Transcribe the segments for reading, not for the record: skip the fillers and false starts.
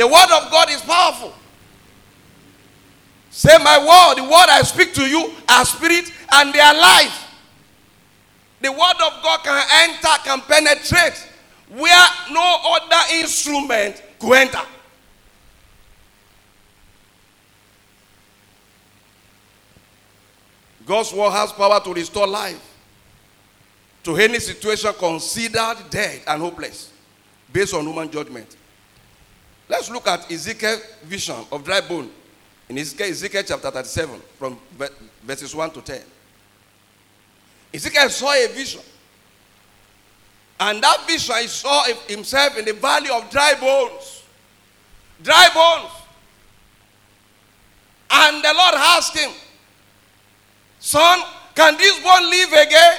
The word of God is powerful. Say, my word, the word I speak to you are spirit and they are life. The word of God can enter, can penetrate where no other instrument could enter. God's word has power to restore life to any situation considered dead and hopeless based on human judgment. Let's look at Ezekiel's vision of dry bone in Ezekiel chapter 37 from verses 1 to 10. Ezekiel saw a vision, and that vision he saw himself in the valley of dry bones. Dry bones. And the Lord asked him, son, can this bone live again?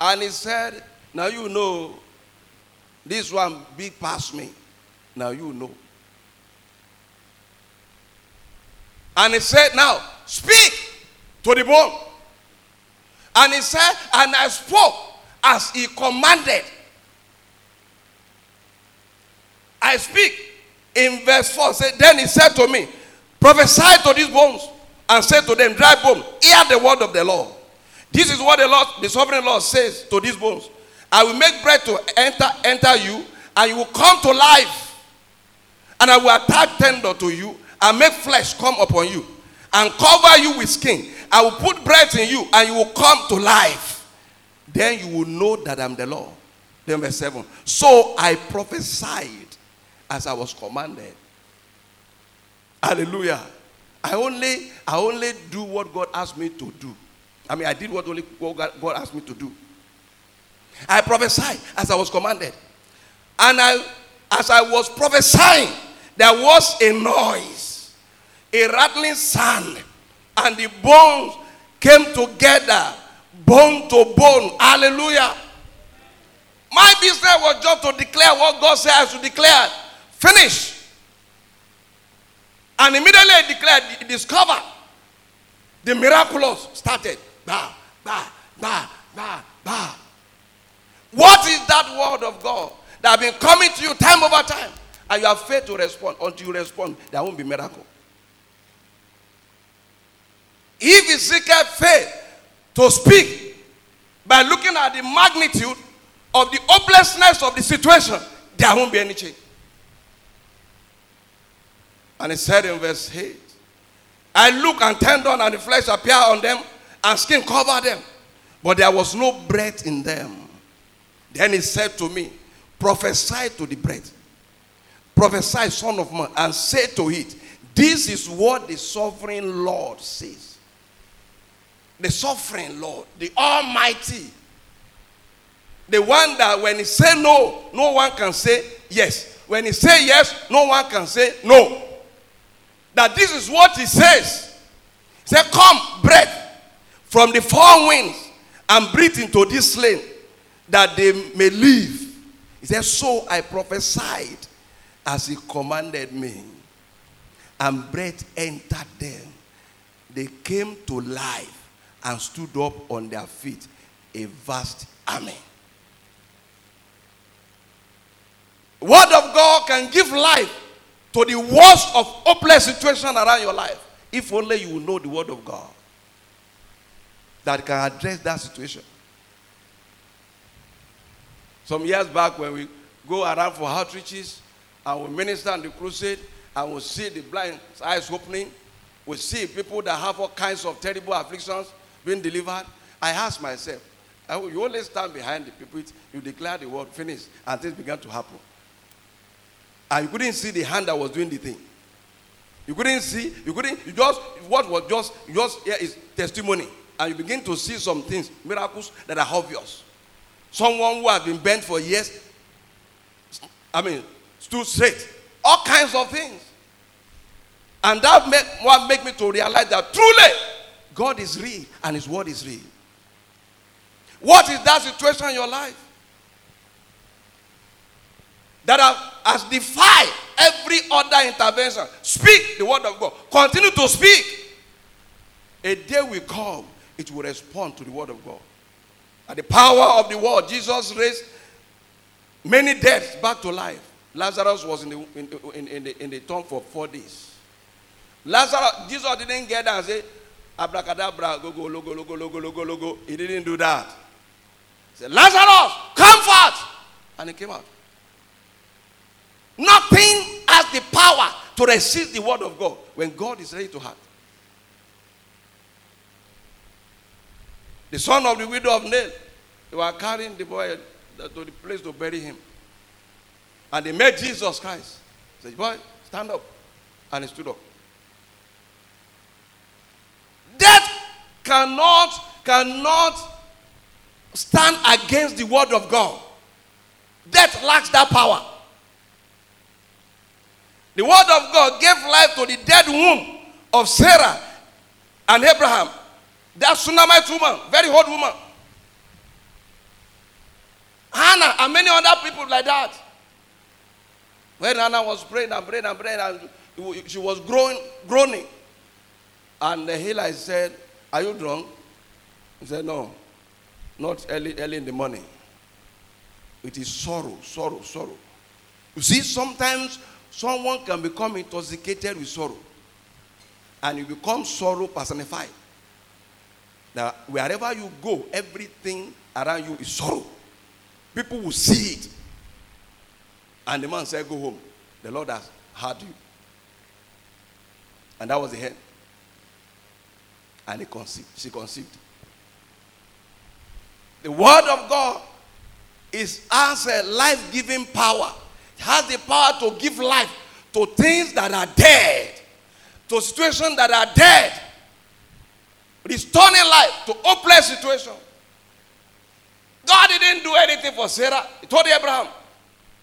And he said, now you know, this one big past me. Now you know. And he said, now speak to the bone. And he said, and I spoke as he commanded. I speak. In verse 4, said, then he said to me, prophesy to these bones and say to them, dry bones, hear the word of the Lord. This is what the Lord, the sovereign Lord, says to these bones. I will make breath to enter you, and you will come to life. And I will attach tendon to you and make flesh come upon you and cover you with skin. I will put breath in you and you will come to life. Then you will know that I am the Lord. Then verse 7. So I prophesied as I was commanded. Hallelujah. I only do what God asked me to do. I did what only God asked me to do. I prophesied as I was commanded. And as I was prophesying, there was a noise, a rattling sound, and the bones came together, bone to bone. Hallelujah. My business was just to declare what God said I should declare. Finish. And immediately I declared, discovered. The miraculous started. Bah, bah, bah, bah, bah. What is that word of God that have been coming to you time over time? And you have failed to respond. Until you respond, there won't be miracle. If Ezekiel failed to speak by looking at the magnitude of the hopelessness of the situation, there won't be any change. And he said in verse 8, I look and tendon and the flesh appear on them and skin cover them. But there was no breath in them. Then he said to me, prophesy to the breath. Prophesy, son of man, and say to it, this is what the sovereign Lord says. The sovereign Lord, the Almighty. The one that when he say no, no one can say yes. When he say yes, no one can say no. That this is what he says. He said, come, breath from the four winds and breathe into this slain that they may live. He said, so I prophesied as he commanded me, and breath entered them. They came to life and stood up on their feet, a vast army. Word of God can give life to the worst of hopeless situation around your life, if only you will know the word of God that can address that situation. Some years back, when we go around for outreaches, and we minister on the crusade, and we see the blind eyes opening. We see people that have all kinds of terrible afflictions being delivered. I asked myself, you only stand behind the people, you declare the word, finish, and things began to happen. And you couldn't see the hand that was doing the thing. Here is testimony. And you begin to see some things, miracles that are obvious. Someone who has been bent for years, stood straight. All kinds of things. And that made me to realize that truly, God is real and his word is real. What is that situation in your life that has defied every other intervention? Speak the word of God. Continue to speak. A day will come, it will respond to the word of God. And the power of the word, Jesus raised many deaths back to life. Lazarus was in the tomb for 4 days. Lazarus, Jesus didn't get there and say, abracadabra, go, go, logo, logo, logo, logo, logo. He didn't do that. He said, Lazarus, come forth. And he came out. Nothing has the power to resist the word of God when God is ready to act. The son of the widow of Nain, they were carrying the boy to the place to bury him. And they met Jesus Christ. He said, boy, stand up. And he stood up. Death cannot stand against the word of God. Death lacks that power. The word of God gave life to the dead womb of Sarah and Abraham. That Shunammite woman, very old woman. Hannah and many other people like that. When Hannah was praying, she was groaning. And Eli said, are you drunk? He said, no, not early in the morning. It is sorrow. You see, sometimes someone can become intoxicated with sorrow. And you become sorrow personified. Now, wherever you go, everything around you is sorrow. People will see it. And the man said, go home. The Lord has heard you. And that was the end. And he conceived. She conceived. The word of God is as a life-giving power. It has the power to give life to things that are dead, to situations that are dead. Restoring life to hopeless situation. God didn't do anything for Sarah. He told Abraham,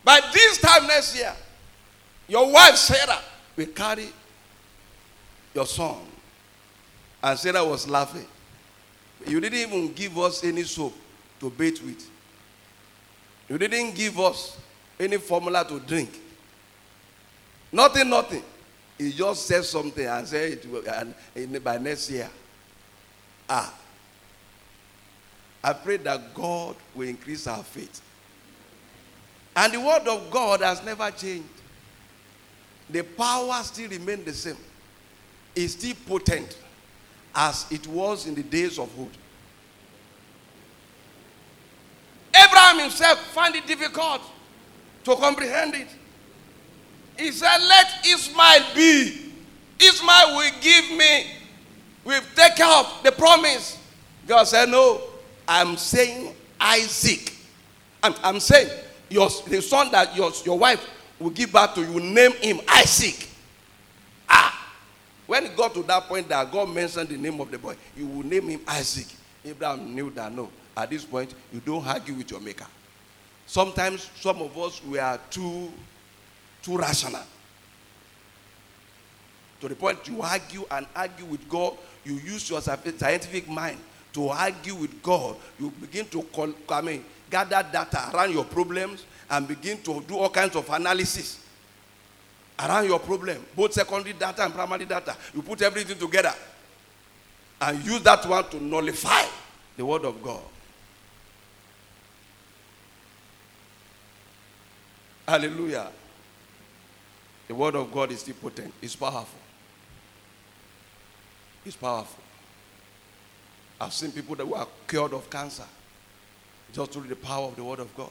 by this time next year, your wife Sarah will carry your son. And Sarah was laughing. You didn't even give us any soap to bathe with. You didn't give us any formula to drink. Nothing. He just said something and said it will, and by next year. I pray that God will increase our faith. And the word of God has never changed. The power still remains the same. It's still potent as it was in the days of old. Abraham himself found it difficult to comprehend it. He said, let Ishmael be. Ishmael will give me. We've taken off the promise. God said, no, I'm saying Isaac. I'm saying the son that your wife will give birth to you, name him Isaac. When it got to that point that God mentioned the name of the boy, you will name him Isaac. Abraham knew that, no, at this point, you don't argue with your maker. Sometimes some of us, we are too rational. To the point you argue with God, you use your scientific mind to argue with God. You begin to gather data around your problems and begin to do all kinds of analysis around your problem, both secondary data and primary data. You put everything together and use that one to nullify the word of God. Hallelujah. The word of God is still potent. It's powerful. It's powerful. I've seen people that were cured of cancer just through the power of the word of God.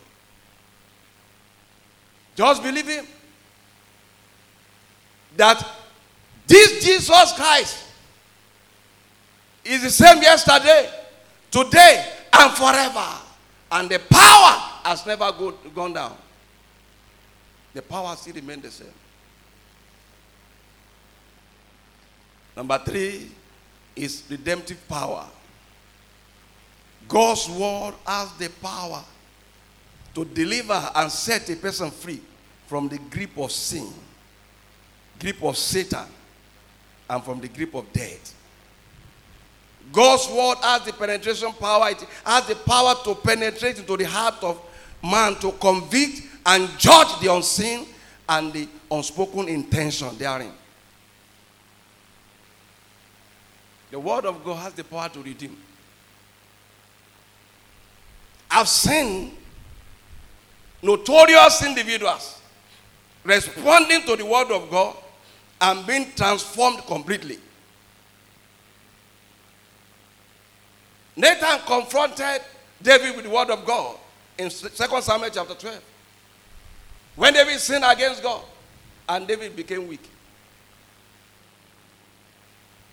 Just believe him that this Jesus Christ is the same yesterday, today, and forever. And the power has never gone down. The power still remains the same. Number 3 is redemptive power. God's word has the power to deliver and set a person free from the grip of sin, grip of Satan, and from the grip of death. God's word has the penetration power. It has the power to penetrate into the heart of man, to convict and judge the unseen and the unspoken intention therein. The word of God has the power to redeem. I've seen notorious individuals responding to the word of God, and being transformed completely. Nathan confronted David with the word of God in 2 Samuel chapter 12. When David sinned against God, and David became weak.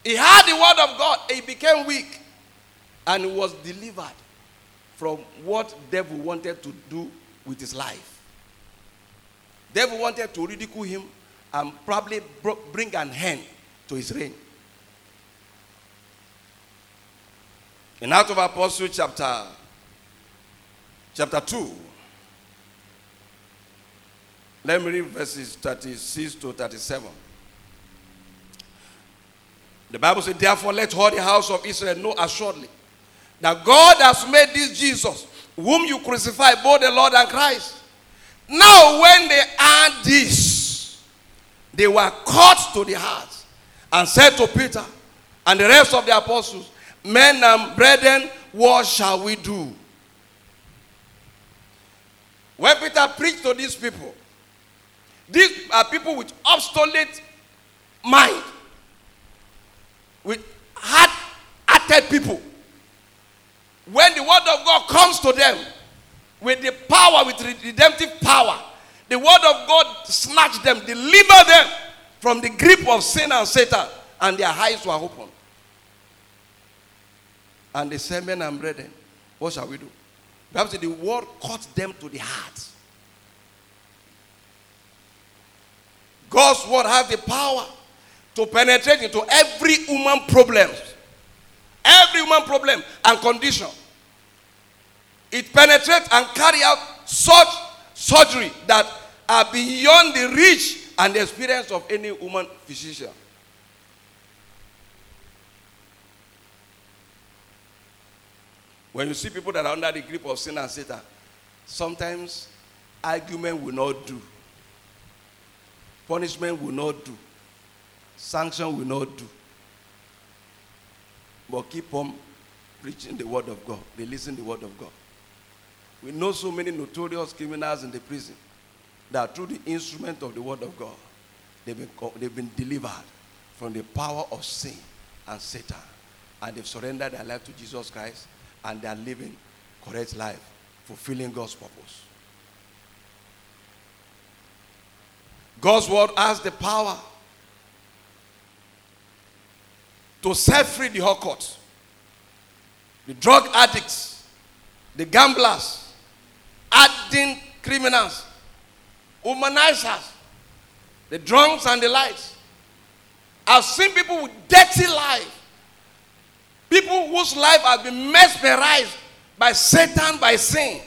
He had the word of God, he became weak, and he was delivered from what devil wanted to do with his life. Devil wanted to ridicule him and probably bring an end to his reign. In Acts of Apostles chapter 2, let me read verses 36 to 37. The Bible says, "Therefore let all the house of Israel know assuredly that God has made this Jesus, whom you crucified, both the Lord and Christ." Now when they heard this, they were cut to the heart and said to Peter and the rest of the apostles, "Men and brethren, what shall we do?" When Peter preached to these are people with obstinate mind, with hard-hearted people. When the word of God comes to them with the power, with redemptive power, the word of God snatched them, delivered them from the grip of sin and Satan, and their eyes were opened. And they said, "Men and brethren, what shall we do?" Perhaps the word caught them to the heart. God's word has the power to penetrate into every human problem. Every human problem and condition. It penetrates and carries out such surgery that are beyond the reach and the experience of any human physician. When you see people that are under the grip of sin and Satan, sometimes argument will not do. Punishment will not do. Sanction will not do. But keep on preaching the word of God. Releasing the word of God. We know so many notorious criminals in the prison that through the instrument of the word of God, they've been delivered from the power of sin and Satan. And they've surrendered their life to Jesus Christ, and they're living correct life, fulfilling God's purpose. God's word has the power to set free the occult, the drug addicts, the gamblers, adding criminals, womanizers, the drunks and the lights. I've seen people with dirty lives, people whose life has been mesmerized by Satan, by sin.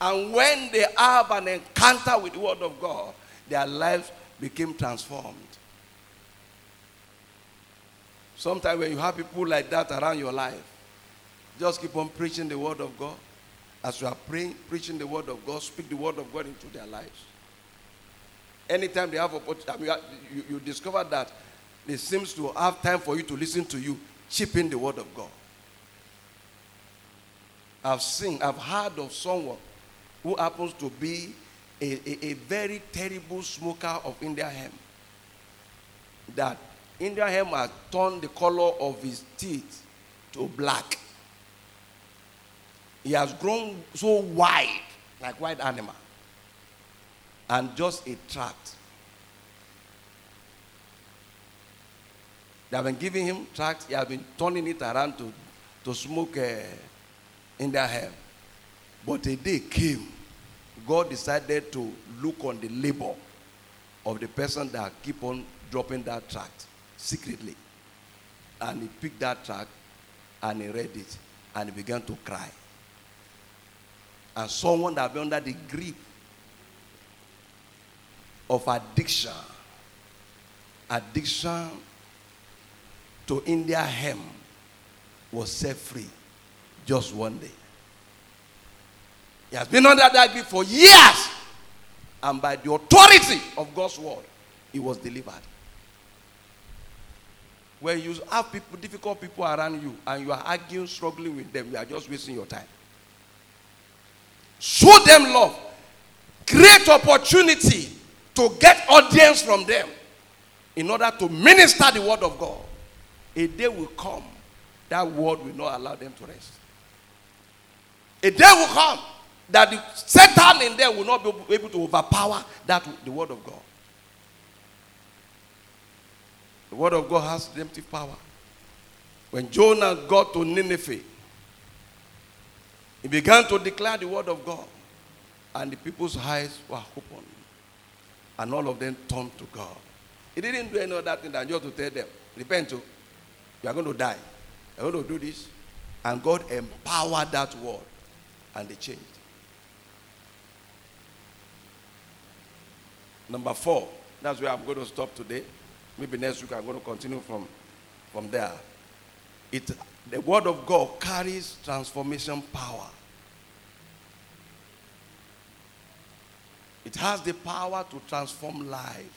And when they have an encounter with the word of God, their lives became transformed. Sometimes when you have people like that around your life, just keep on preaching the word of God. As you are praying, preaching the word of God, speak the word of God into their lives. Anytime they have opportunity, you discover that they seem to have time for you to listen to you. Cheapen the word of God. I've heard of someone who happens to be a very terrible smoker of Indian hemp. That Indian hemp has turned the color of his teeth to black. He has grown so wide, like wild animal, and just a tract. They have been giving him tracts. He has been turning it around to smoke in their hair. But a day came. God decided to look on the labor of the person that keep on dropping that tract secretly. And he picked that tract and he read it and he began to cry. And someone that had been under the grip of addiction to India hemp was set free just one day. He has been under that grip for years, and by the authority of God's word, he was delivered. When you have people, difficult people around you, and you are arguing, struggling with them, you are just wasting your time. Show them love. Create opportunity to get audience from them in order to minister the word of God, a day will come that word will not allow them to rest. A day will come that the Satan in them will not be able to overpower that the word of God. The word of God has redemptive power. When Jonah got to Nineveh, he began to declare the word of God, and the people's eyes were opened, and all of them turned to God. He didn't do any other thing than just to tell them, repent, you are going to die. You are going to do this. And God empowered that word, and they changed. Number 4, that's where I'm going to stop today. Maybe next week I'm going to continue from there. The word of God carries transformation power. It has the power to transform lives,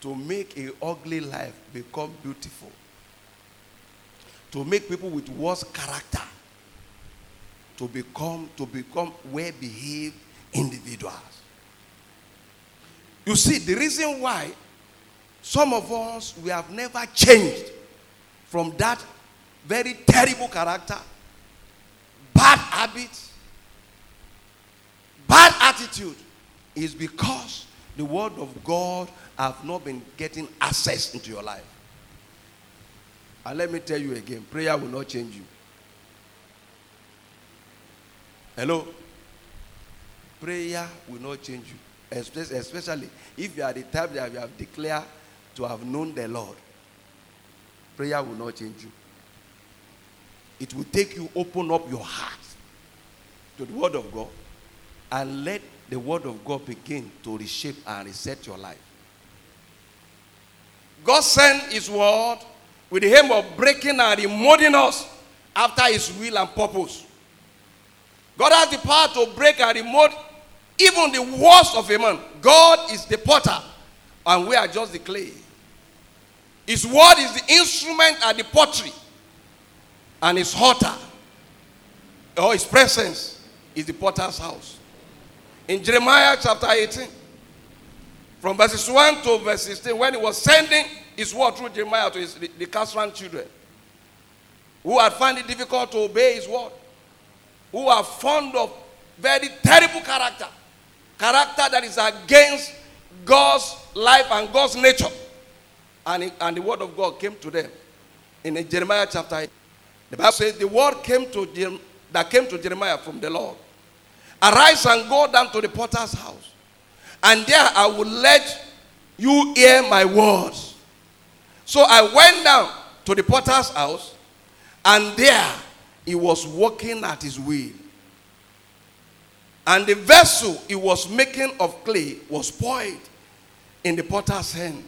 to make an ugly life become beautiful, to make people with worse character to become well-behaved individuals. You see, the reason why some of us, we have never changed from that very terrible character, bad habits, bad attitude, is because the word of God have not been getting access into your life. And let me tell you again, prayer will not change you. Hello? Prayer will not change you. Especially if you are the type that you have declared to have known the Lord. Prayer will not change you. It will take you open up your heart to the word of God and let the word of God begin to reshape and reset your life. God sent his word with the aim of breaking and remolding us after his will and purpose. God has the power to break and remold even the worst of a man. God is the potter, and we are just the clay. His word is the instrument and the pottery, and his altar, or his presence, is the potter's house. In Jeremiah chapter 18, from verses 1 to verse 16, when he was sending his word through Jeremiah to the Kasran children, who had found it difficult to obey his word, who are fond of very terrible character that is against God's life and God's nature. And the word of God came to them. In Jeremiah chapter 8, the Bible says, the word came to Jeremiah from the Lord. Arise and go down to the potter's house, and there I will let you hear my words. So I went down to the potter's house, and there he was working at his will. And the vessel he was making of clay was spoiled in the potter's hand.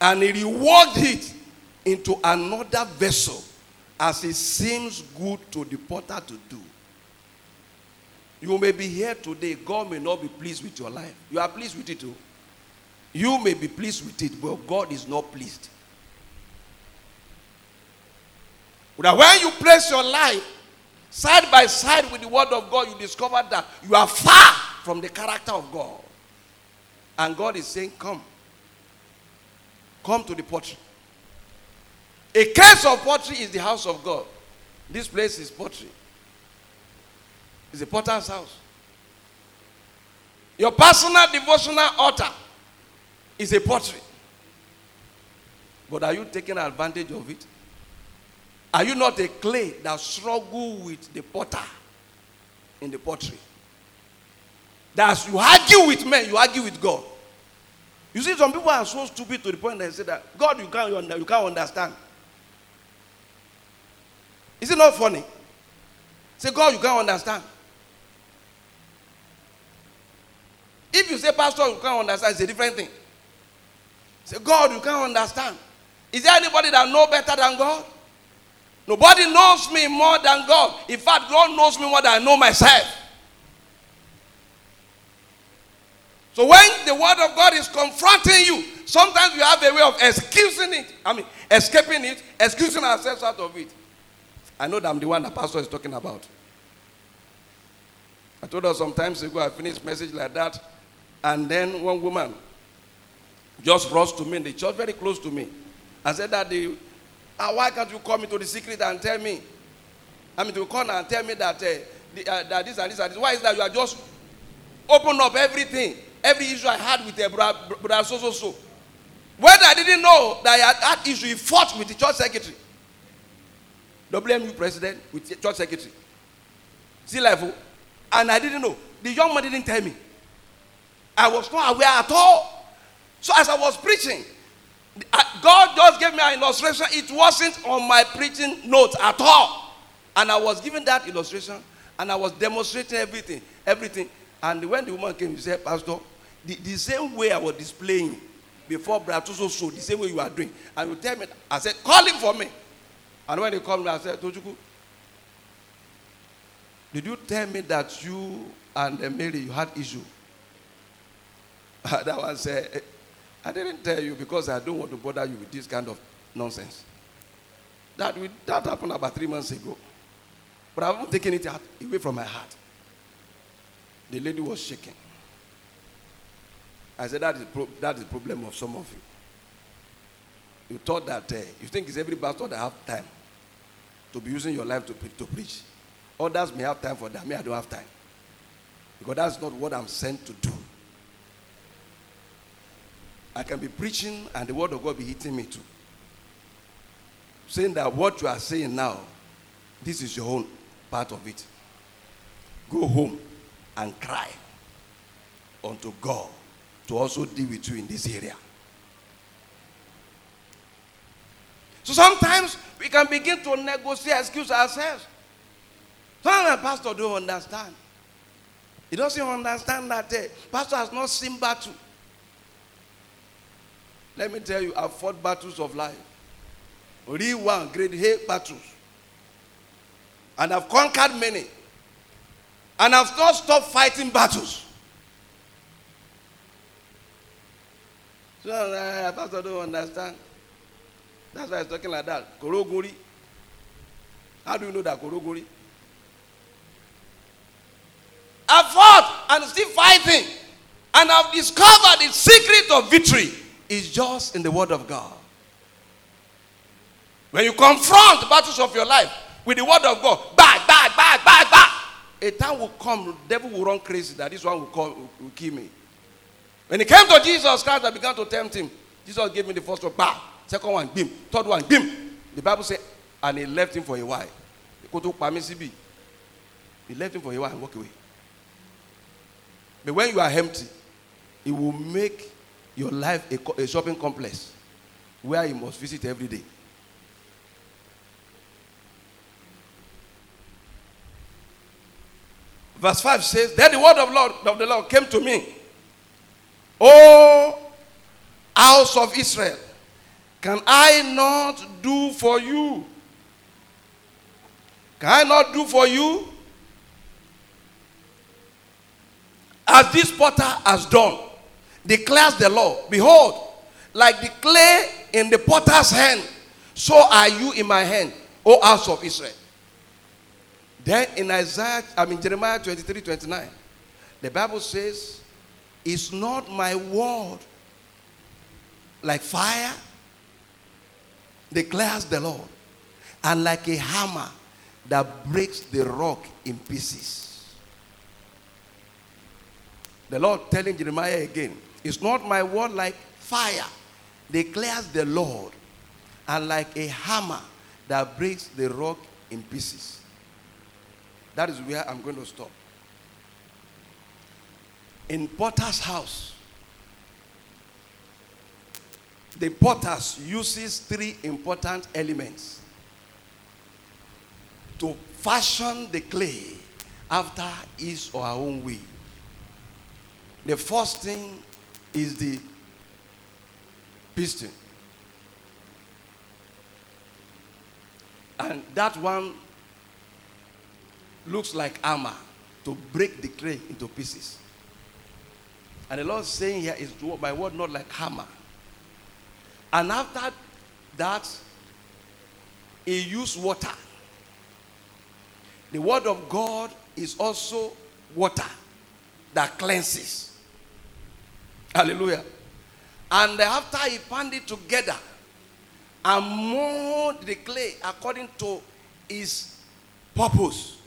And he reworked it into another vessel, as it seems good to the potter to do. You may be here today. God may not be pleased with your life. You are pleased with it too. You may be pleased with it, but God is not pleased. That when you place your life side by side with the word of God, you discover that you are far from the character of God. And God is saying, come. Come to the pottery. A case of pottery is the house of God. This place is pottery. It's a potter's house. Your personal devotional altar is a pottery. But are you taking advantage of it? Are you not a clay that struggles with the potter in the pottery? That as you argue with men, you argue with God. You see, some people are so stupid to the point that they say that God, you can't understand. Is it not funny? Say, God, you can't understand. If you say, Pastor, you can't understand, it's a different thing. Say, God, you can't understand. Is there anybody that knows better than God? Nobody knows me more than God. In fact, God knows me more than I know myself. So when the word of God is confronting you, sometimes we have a way of excusing ourselves out of it. I know that I'm the one that pastor is talking about. I told her some time ago, I finished message like that. And then one woman just rushed to me in the church, very close to me, and said that why can't you call me to the secret and tell me? I mean, to call and tell me that this and this and this. Why is that you are just open up everything, every issue I had with a brother so. When I didn't know that I had that issue, he fought with the church secretary. WMU president with the church secretary. C-level. And I didn't know. The young man didn't tell me. I was not aware at all. So as I was preaching, God just gave me an illustration. It wasn't on my preaching notes at all. And I was given that illustration, and I was demonstrating everything. And when the woman came, she said, Pastor, the same way I was displaying before Bratuso, the same way you are doing. And you tell me, I said, call him for me. And when they called me, I said, Tochukwu, did you tell me that you and Mary, you had issue? That one said, I didn't tell you because I don't want to bother you with this kind of nonsense. That happened about 3 months ago. But I haven't taken it away from my heart. The lady was shaking. I said, that is the problem of some of you. You thought that, you think it's every pastor that have time to be using your life to preach. Others may have time for that. Me, I don't have time. Because that's not what I'm sent to do. I can be preaching and the word of God be hitting me too. Saying that what you are saying now, this is your own part of it. Go home and cry unto God to also deal with you in this area. So sometimes we can begin to negotiate, excuse ourselves. Sometimes the pastor don't understand. He doesn't understand that pastor has not seen battle. Let me tell you, I've fought battles of life. Only one grade A battles. And I've conquered many. And I've not stopped fighting battles. So, pastor don't understand. That's why he's talking like that. Korogori. How do you know that Korogori? I fought and still fighting. And I've discovered the secret of victory is just in the word of God. When you confront the battles of your life with the word of God, back. A time will come, the devil will run crazy that this one will kill me. When he came to Jesus Christ, I began to tempt him. Jesus gave me the first one, bah. Second one, bim. Third one, bim. The Bible says, and he left him for a while. He left him for a while and walked away. But when you are empty, it will make your life a shopping complex where you must visit every day. Verse 5 says, then the word of the Lord came to me. O house of Israel, can I not do for you? Can I not do for you as this potter has done? Declares the Lord. Behold, like the clay in the potter's hand, so are you in my hand, O house of Israel. Then in Jeremiah 23:29, the Bible says, is not my word like fire? Declares the Lord, and like a hammer that breaks the rock in pieces. The Lord telling Jeremiah again, it's not my word like fire, declares the Lord, and like a hammer that breaks the rock in pieces. That is where I'm going to stop. In potter's house, the potter uses three important elements to fashion the clay after his or her own way. The first thing is the piston. And that one looks like armor to break the clay into pieces. And the Lord saying here is my word not like hammer. And after that, he used water. The word of God is also water that cleanses. Hallelujah. And after he bound it together and molded the clay according to his purpose,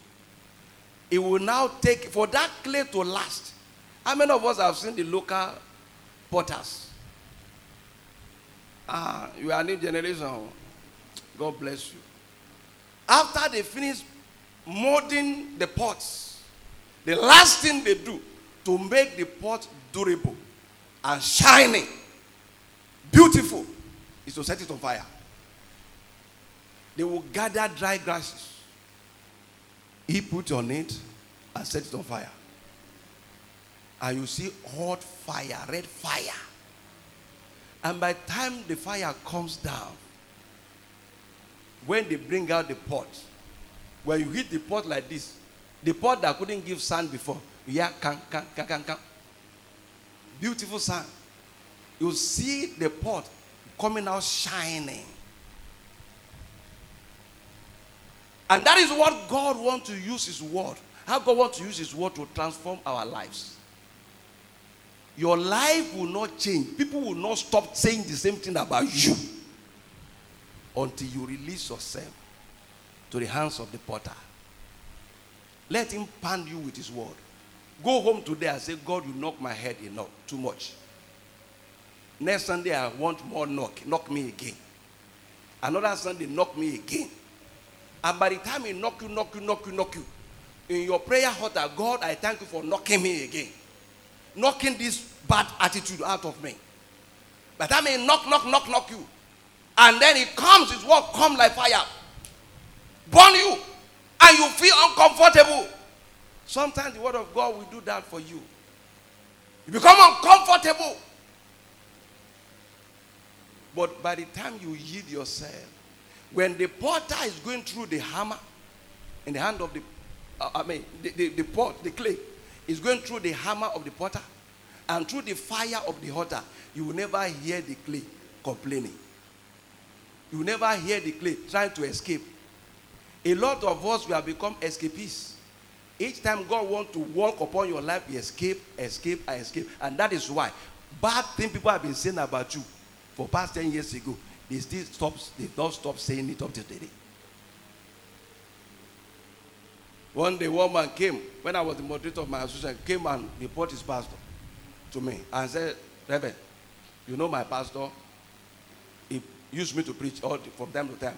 it will now take, for that clay to last. How many of us have seen the local potters? You are a new generation. God bless you. After they finish molding the pots, the last thing they do to make the pot durable and shining, beautiful, is to set it on fire. They will gather dry grasses, he put on it and set it on fire. And you see hot fire, red fire. And by the time the fire comes down, when they bring out the pot, when you hit the pot like this, the pot that couldn't give sand before, yeah, can. Beautiful sand. You see the pot coming out shining. And that is what God wants to use his word. How God wants to use his word to transform our lives. Your life will not change. People will not stop saying the same thing about you until you release yourself to the hands of the potter. Let him pound you with his word. Go home today and say, God, you knock my head enough, too much. Next Sunday, I want more knock. Knock me again. Another Sunday, knock me again. And by the time he knock you, in your prayer hotter, God, I thank you for knocking me again. Knocking this bad attitude out of me. But I mean, knock you. And then it comes, his word comes like fire. Burn you. And you feel uncomfortable. Sometimes the word of God will do that for you. You become uncomfortable. But by the time you yield yourself, when the potter is going through the hammer in the hand of the pot, the clay, is going through the hammer of the potter and through the fire of the hotter, you will never hear the clay complaining. You will never hear the clay trying to escape. A lot of us, we have become escapees. Each time God wants to walk upon your life, you escape. And that is why bad things people have been saying about you for past 10 years ago, they don't stop saying it up to today. One day, one man came, when I was the moderator of my association, came and reported his pastor to me and said, Reverend, you know my pastor, he used me to preach from time to time.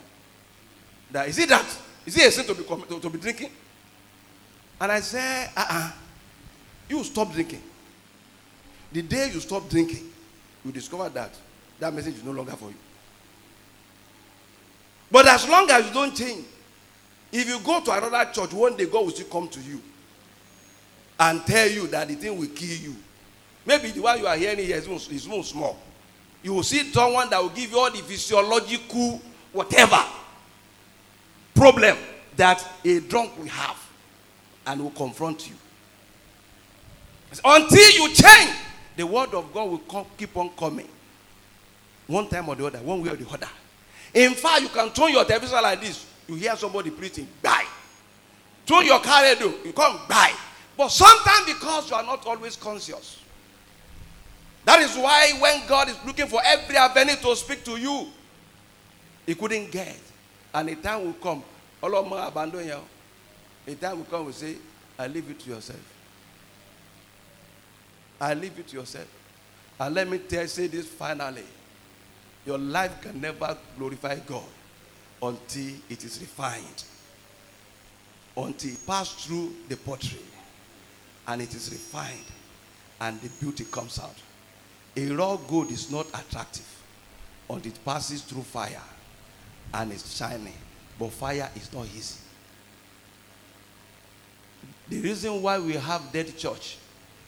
Is he a sin to be drinking? And I said, you stop drinking. The day you stop drinking, you discover that message is no longer for you. But as long as you don't change, if you go to another church, one day God will still come to you and tell you that the thing will kill you. Maybe the one you are hearing here is more small. You will see someone that will give you all the physiological whatever problem that a drunk will have and will confront you. Until you change, the word of God will keep on coming. One time or the other, one way or the other. In fact, you can turn your television like this. You hear somebody preaching, bye. Turn your car radio, you come, bye. But sometimes because you are not always conscious. That is why when God is looking for every avenue to speak to you, he couldn't get. And a time will come, all of them abandon you. A time will come, we say, I leave it to yourself. And let me say this finally. Your life can never glorify God until it is refined. Until it passes through the pottery and it is refined and the beauty comes out. A raw gold is not attractive until it passes through fire and it's shining. But fire is not easy. The reason why we have dead church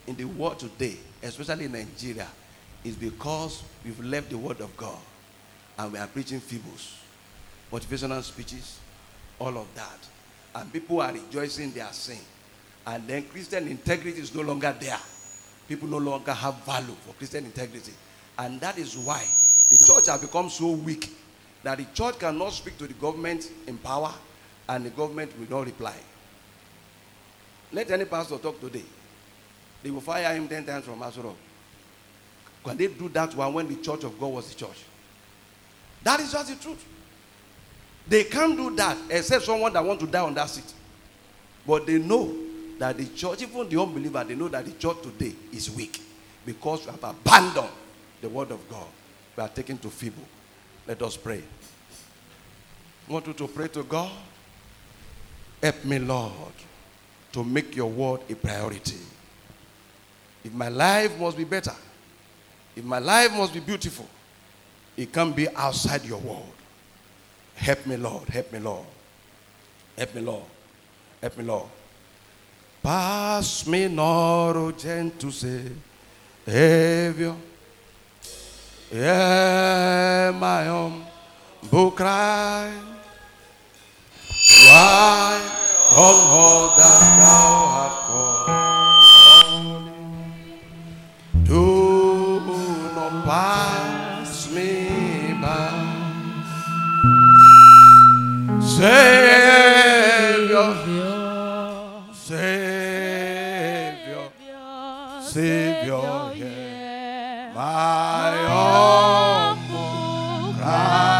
in the world today, especially in Nigeria, is because we've left the word of God and we are preaching fables, motivational speeches, all of that. And people are rejoicing in their sin. And then Christian integrity is no longer there. People no longer have value for Christian integrity. And that is why the church has become so weak that the church cannot speak to the government in power and the government will not reply. Let any pastor talk today. They will fire him 10 times from Aso Rock. Can they do that one when the church of God was the church? That is just the truth. They can't do that except someone that wants to die on that seat. But they know that the church, even the unbeliever, they know that the church today is weak because we have abandoned the word of God. We are taken to feeble. Let us pray. I want you to pray to God. Help me, Lord, to make your word a priority. If my life must be better, if my life must be beautiful, it can't be outside your word. Help me, Lord. Help me, Lord. Help me, Lord. Help me, Lord. Pass me not, O gentle Savior. Yeah, my humble cry. Why, oh, that thou art called me, do not pass me by. Savior, Savior, Savior, yeah, my humble cry.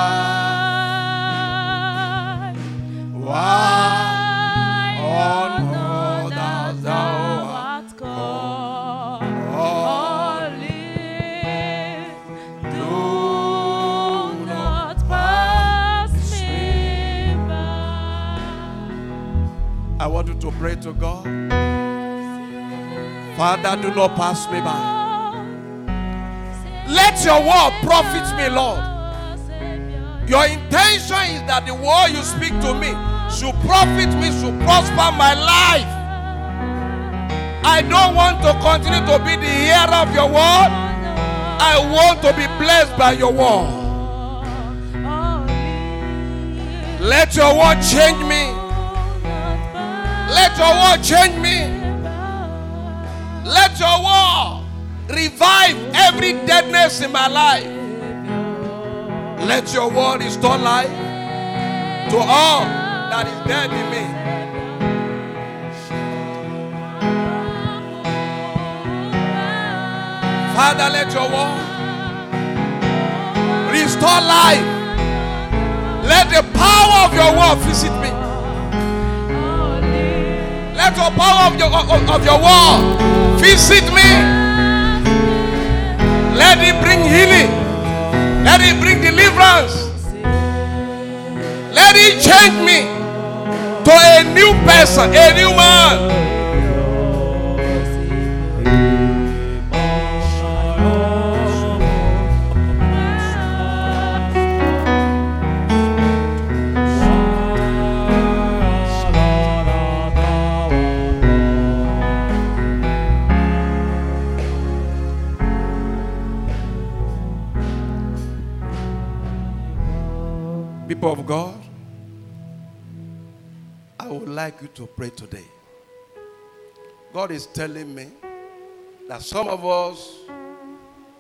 I want you to pray to God. Father, do not pass me by. Let your word profit me, Lord. Your intention is that the word you speak to me should profit me, should prosper my life. I don't want to continue to be the hearer of your word. I want to be blessed by your word. Let your word change me. Let your word change me. Let your word revive every deadness in my life. Let your word restore life to all that is dead in me. Father, let your word restore life. Let the power of your word visit me. Let the power of your word visit me. Let it bring healing. Let it bring deliverance. Let it change me to a new person, a new man. Of God, I would like you to pray today. God is telling me that some of us,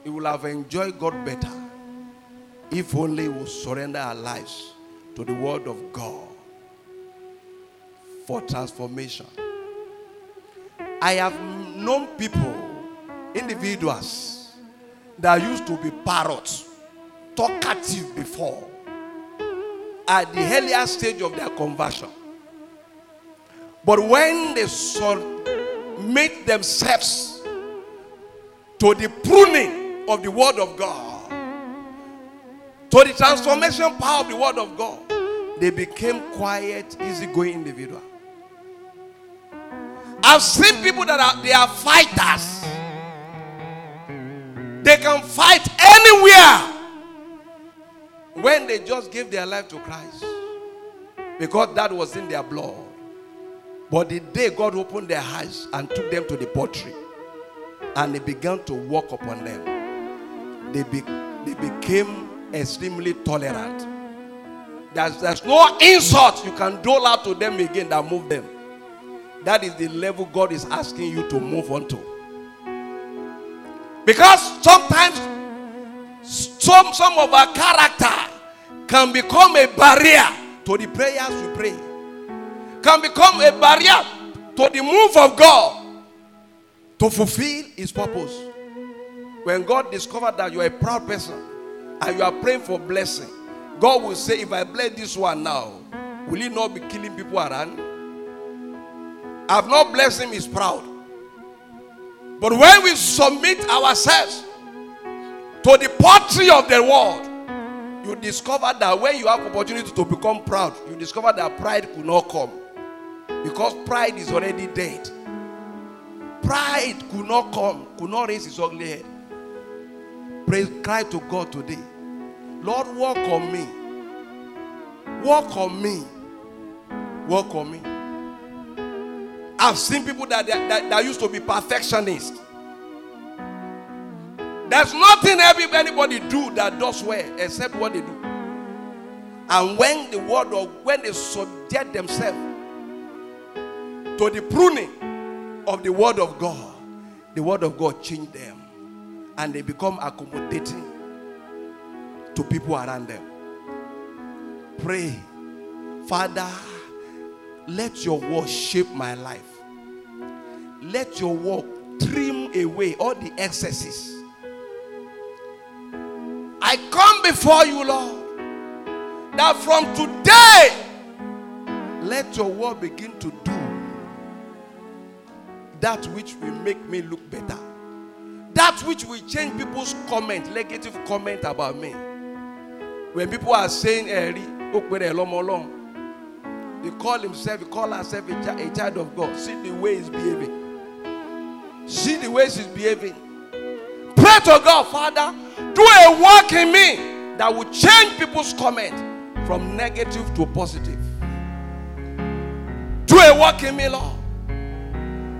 we will have enjoyed God better if only we surrender our lives to the word of God for transformation. I have known people, individuals, that used to be parrots, talkative before, at the earlier stage of their conversion. But when they submit themselves to the pruning of the word of God, to the transformation power of the word of God, they became quiet, easygoing individuals. I've seen people they are fighters. They can fight anywhere when they just gave their life to Christ, because that was in their blood. But the day God opened their eyes and took them to the pottery, and they began to walk upon them, they became extremely tolerant. There's no insult you can dole out to them again that move them. That is the level God is asking you to move on to. Because sometimes some of our character can become a barrier to the prayers we pray, can become a barrier to the move of God to fulfill his purpose. When God discovered that you are a proud person and you are praying for blessing, God will say, if I bless this one now, will he not be killing people around? I've not blessed him, he's proud. But when we submit ourselves to the pottery of the world, you discover that when you have opportunity to become proud, you discover that pride could not come. Because pride is already dead. Pride could not come, could not raise his ugly head. Praise, cry to God today. Lord, work on me. Work on me. Work on me. I've seen people that used to be perfectionists. There's nothing anybody do that does well except what they do. And when the word or when they subject themselves to the pruning of the word of God, the word of God changed them and they become accommodating to people around them. Pray, Father, let your word shape my life. Let your word trim away all the excesses. I come before you, Lord, that from today, let your word begin to do that which will make me look better. That which will change people's comment, negative comment about me. When people are saying, he calls herself a child of God. See the way he's behaving. See the way she's behaving. Pray to God, Father, do a work in me that will change people's comment from negative to positive. Do a work in me, Lord.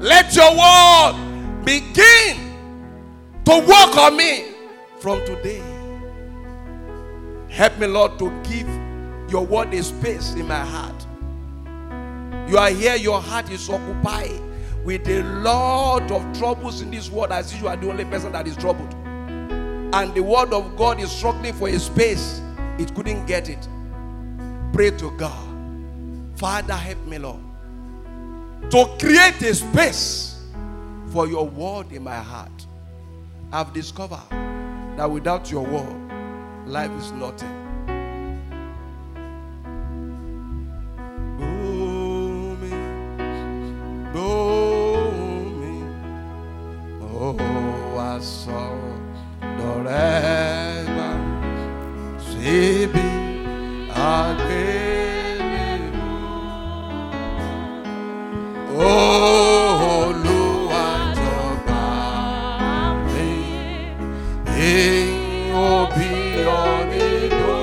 Let your word begin to work on me from today. Help me, Lord, to give your word a space in my heart. You are here, your heart is occupied with a lot of troubles in this world, as if you are the only person that is troubled. And the word of God is struggling for a space. It couldn't get it. Pray to God. Father, help me, Lord, to create a space for your word in my heart. I've discovered that without your word, life is nothing. Oh, I saw Dorema, Sibi, Adelibu. Oh, Lua Joba, Ring, Obi, Onido.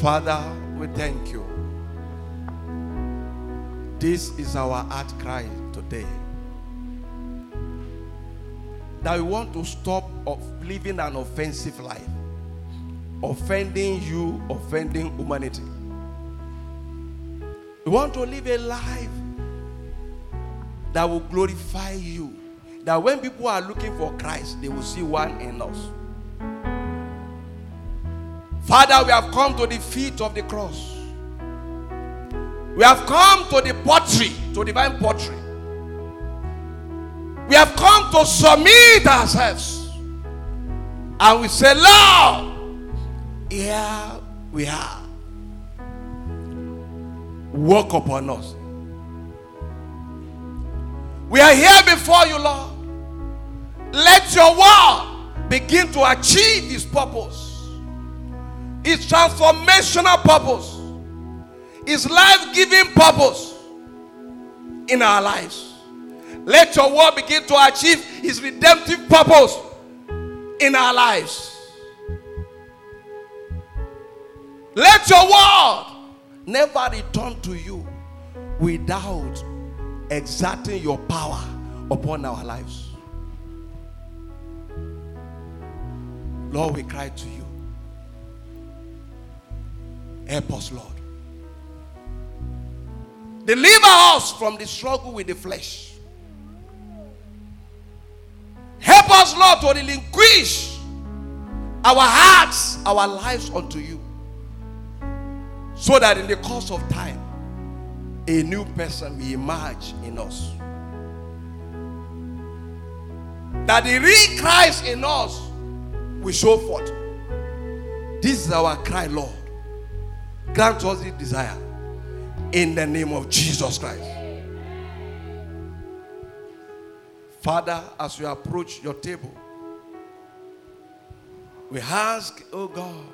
Father, we thank you. This is our heart cry today. That we want to stop of living an offensive life. Offending you, offending humanity. We want to live a life that will glorify you. That when people are looking for Christ, they will see one in us. Father, we have come to the feet of the cross. We have come to the pottery, to divine pottery. We have come to submit ourselves. And we say, Lord, here we are. Work upon us. We are here before you, Lord. Let your word begin to achieve its purpose. His transformational purpose, his life-giving purpose in our lives. Let your word begin to achieve his redemptive purpose in our lives. Let your word never return to you without exerting your power upon our lives. Lord, we cry to you. Help us, Lord. Deliver us from the struggle with the flesh. Help us, Lord, to relinquish our hearts, our lives unto you, so that in the course of time, a new person will emerge in us. That the real Christ in us will show forth. This is our cry, Lord. Grant us the desire in the name of Jesus Christ. Father, as we approach your table, we ask, oh God,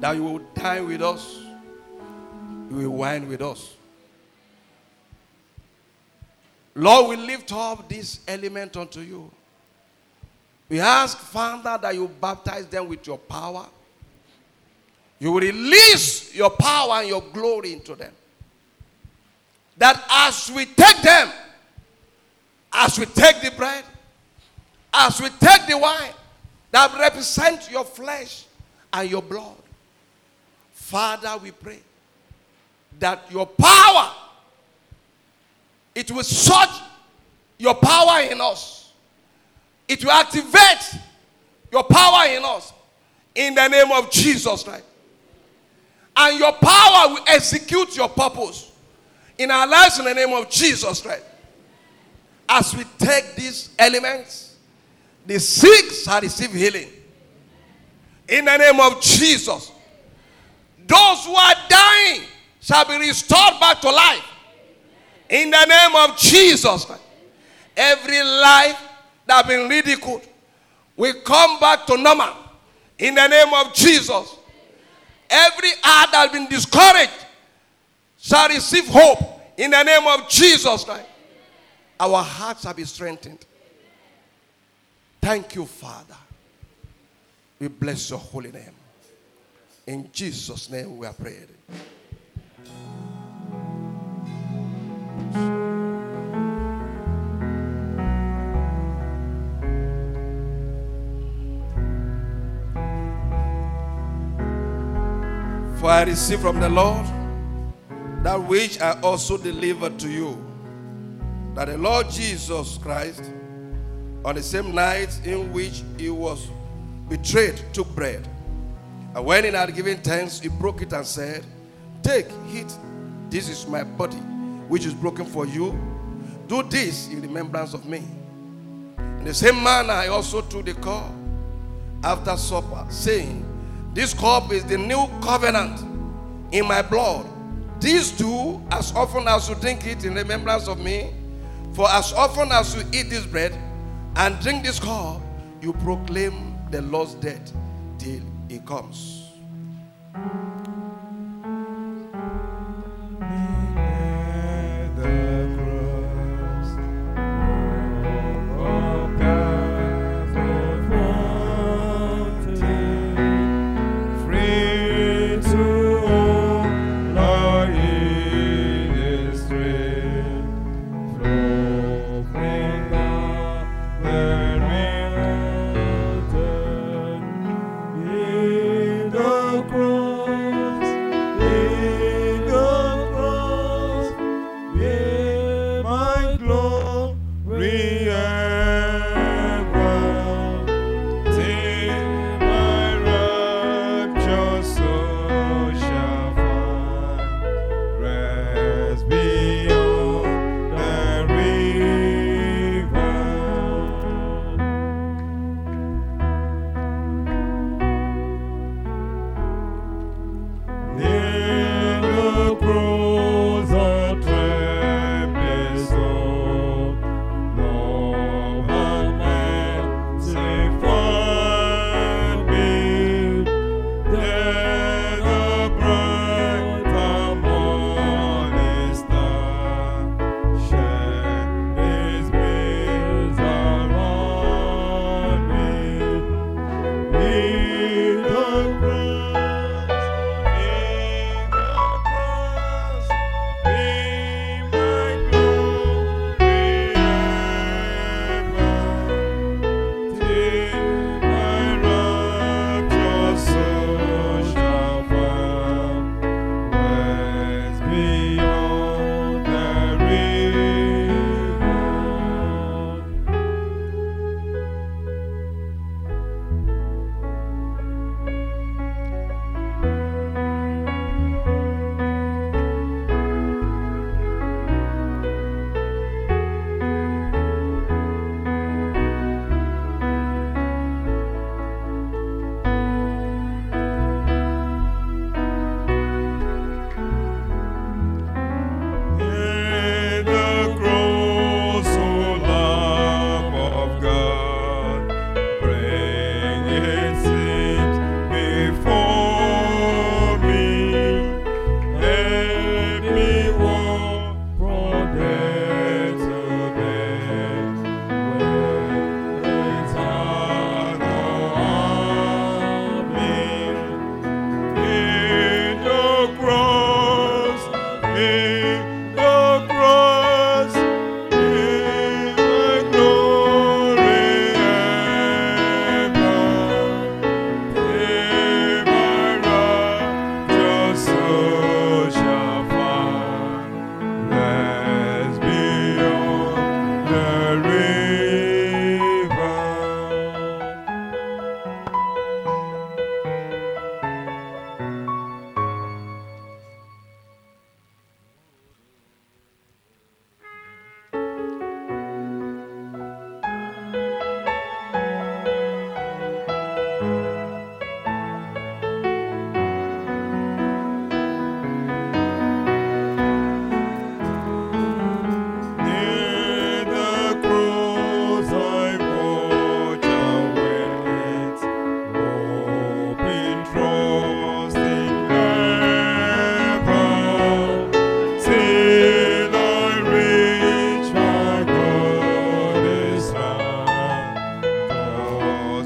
that you will dine with us, you will wine with us. Lord, we lift up this element unto you. We ask, Father, that you baptize them with your power. You will release your power and your glory into them. That as we take them, as we take the bread, as we take the wine, that represent your flesh and your blood. Father, we pray that your power, it will search your power in us. It will activate your power in us in the name of Jesus Christ. And your power will execute your purpose in our lives in the name of Jesus Christ. As we take these elements, the sick shall receive healing in the name of Jesus. Those who are dying shall be restored back to life in the name of Jesus Christ. Every life that has been ridiculed will come back to normal in the name of Jesus. Every heart that has been discouraged shall receive hope in the name of Jesus Christ. Our hearts shall be strengthened. Thank you, Father. We bless your holy name. In Jesus' name we are praying. For I received from the Lord that which I also delivered to you, that the Lord Jesus Christ, on the same night in which he was betrayed, took bread. And when he had given thanks, he broke it and said, "Take, eat, this is my body, which is broken for you. Do this in remembrance of me." In the same manner, I also took the cup after supper, saying, "This cup is the new covenant in my blood. These do as often as you drink it in remembrance of me. For as often as you eat this bread and drink this cup, you proclaim the Lord's death till he comes." Grow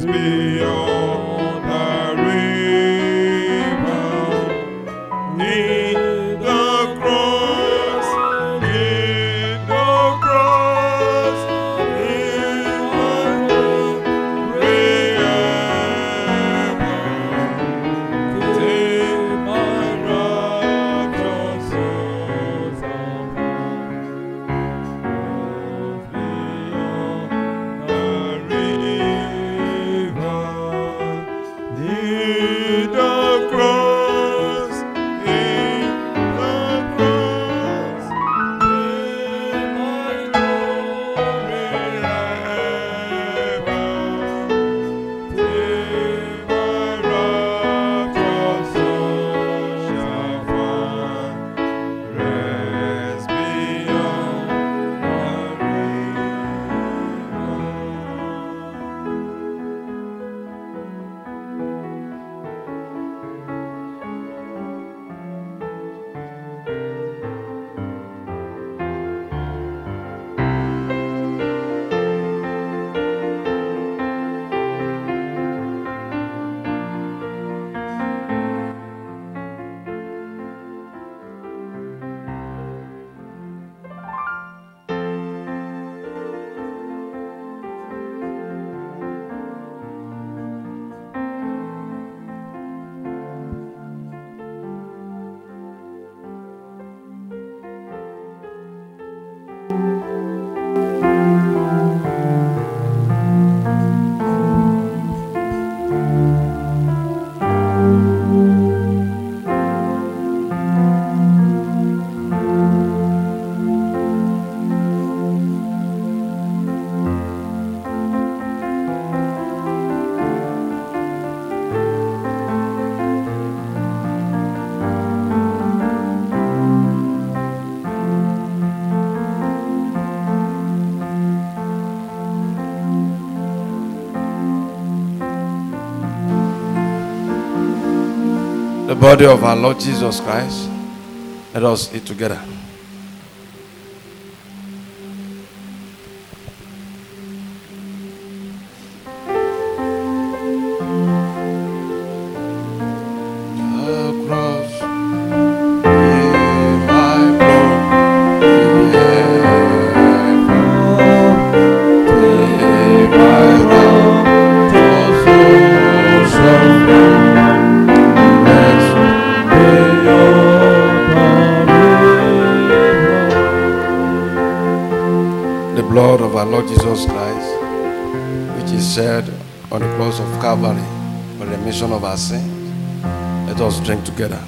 beyond the river, need the cross, in the river, take my righteous souls above, beyond the river. The body of our Lord Jesus Christ, let us eat together. Of our sin, let us drink together.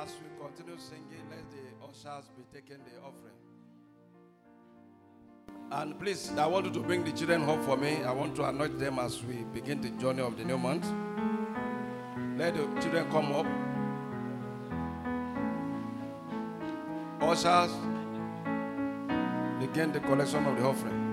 As we continue singing, let the ushers be taking the offering. And please, I want you to bring the children home for me. I want to anoint them as we begin the journey of the new month. Let the children come up. Ushers, begin the collection of the offering.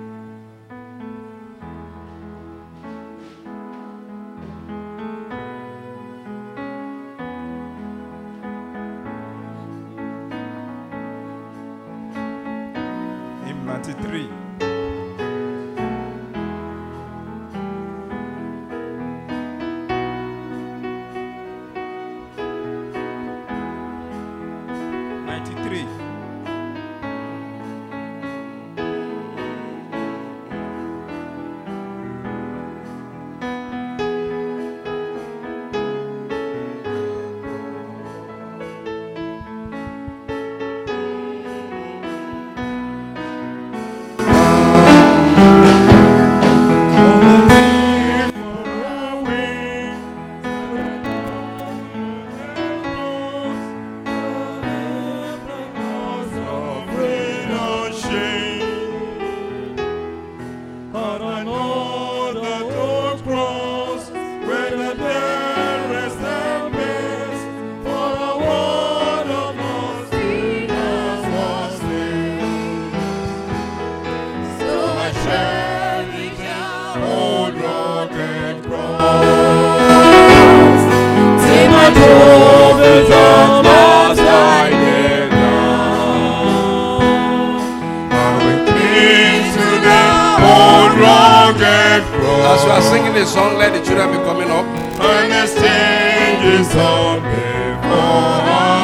As you are singing this song, let the children be coming up. Earnest changes on before our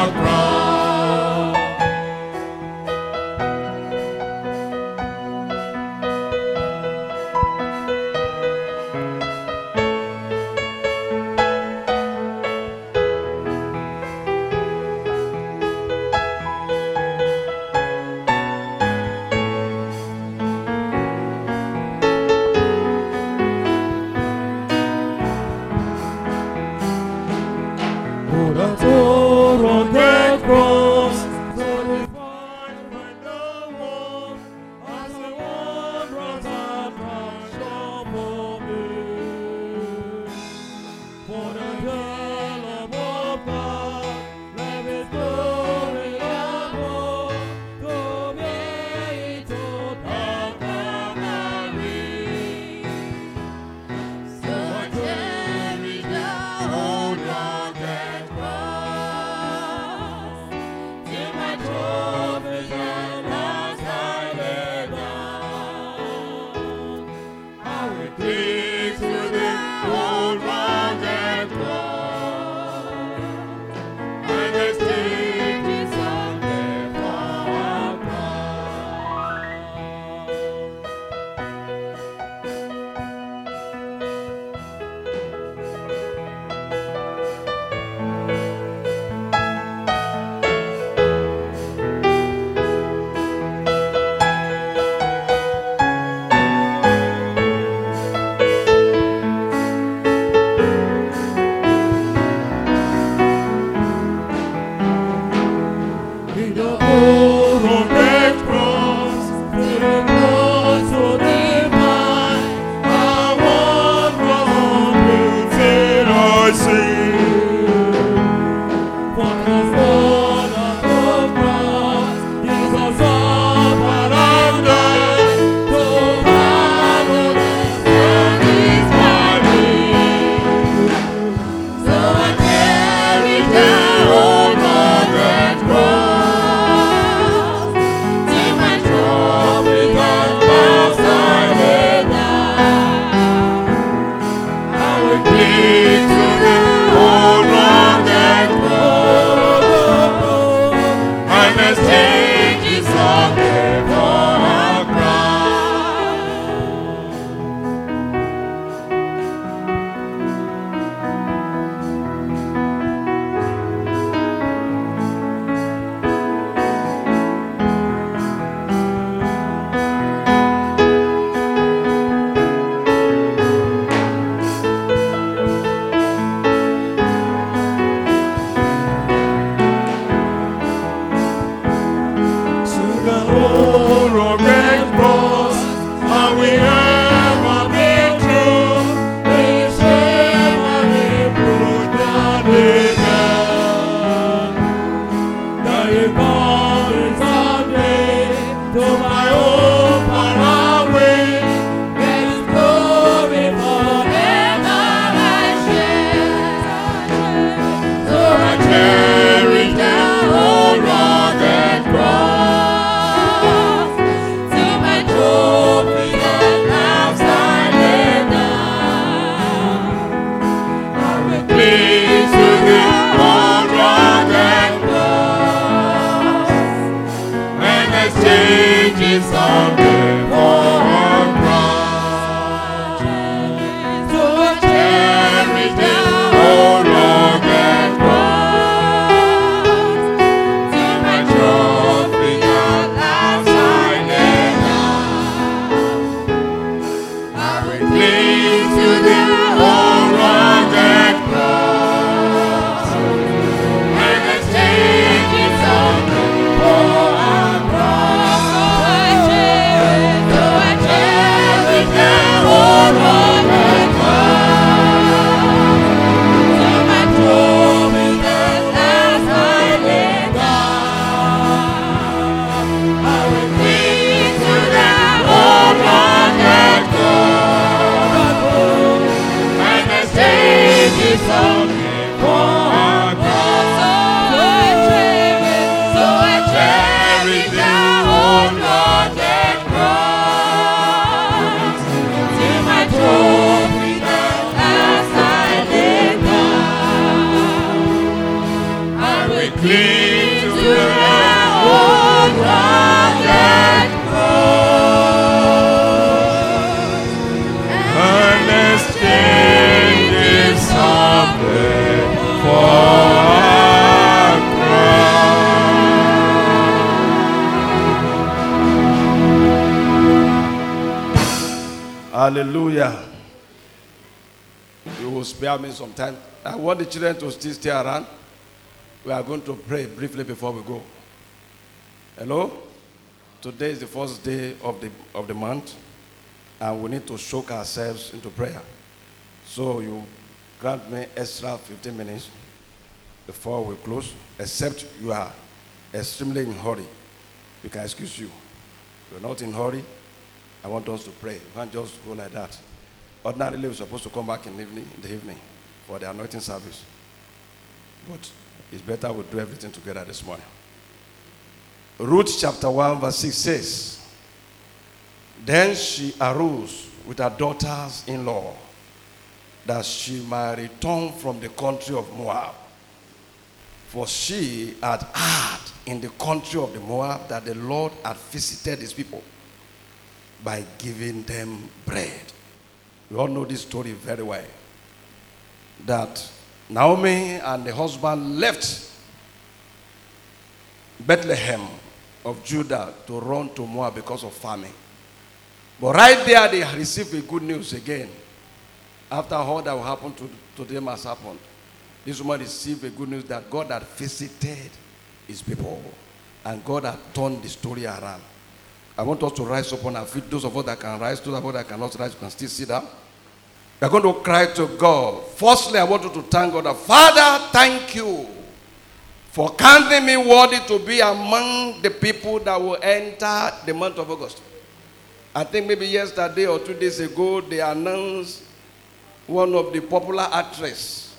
You will spare me some time. I want the children to still stay around. We are going to pray briefly before we go. Hello? Today is the first day of the month, and we need to soak ourselves into prayer. So you grant me extra 15 minutes before we close, except you are extremely in hurry. We can excuse you. You're not in hurry. I want us to pray. You can't just go like that. Ordinarily, we're supposed to come back in the evening for the anointing service. But it's better we do everything together this morning. Ruth chapter 1 verse 6 says, Then she arose with her daughters-in-law, that she might return from the country of Moab. For she had heard in the country of the Moab that the Lord had visited his people by giving them bread. We all know this story very well. That Naomi and the husband left Bethlehem of Judah to run to Moab because of famine. But right there they received the good news again. After all that will happen to them has happened. This woman received the good news that God had visited his people. And God had turned the story around. I want us to rise up on our feet. Those of us that can rise, those of us that cannot rise, you can still sit down. We are going to cry to God. Firstly, I want you to thank God. Father, thank you for counting me worthy to be among the people that will enter the month of August. I think maybe yesterday or 2 days ago, they announced one of the popular actresses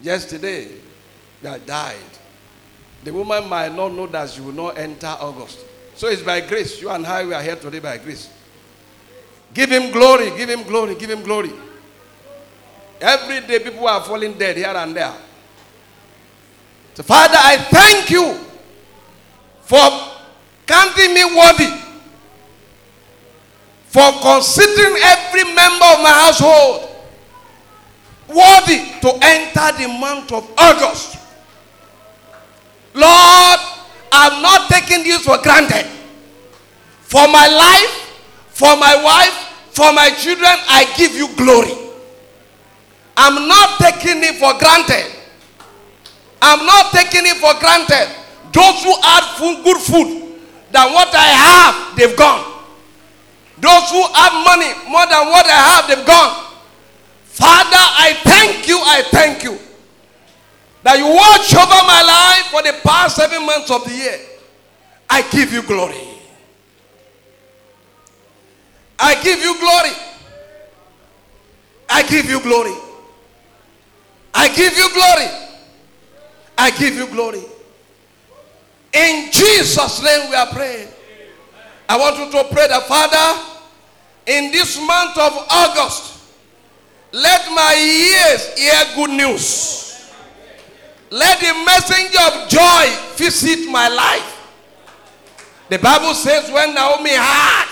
yesterday that died. The woman might not know that she will not enter August. So it's by grace. You and I, we are here today by grace. Give him glory, give him glory, give him glory. Every day people are falling dead here and there. So Father, I thank you for counting me worthy, for considering every member of my household worthy to enter the month of August. Lord, I'm not taking this for granted. For my life, for my wife, for my children, I give you glory. I'm not taking it for granted. I'm not taking it for granted. Those who had food, good food, than what I have, they've gone. Those who have money more than what I have, they've gone. Father, I thank you. That you watch over my life for the past 7 months of the year. I give you glory. I give you glory. I give you glory. I give you glory. I give you glory. In Jesus' name we are praying. I want you to pray that, Father, in this month of August, let my ears hear good news. Let the messenger of joy visit my life. The Bible says when Naomi heard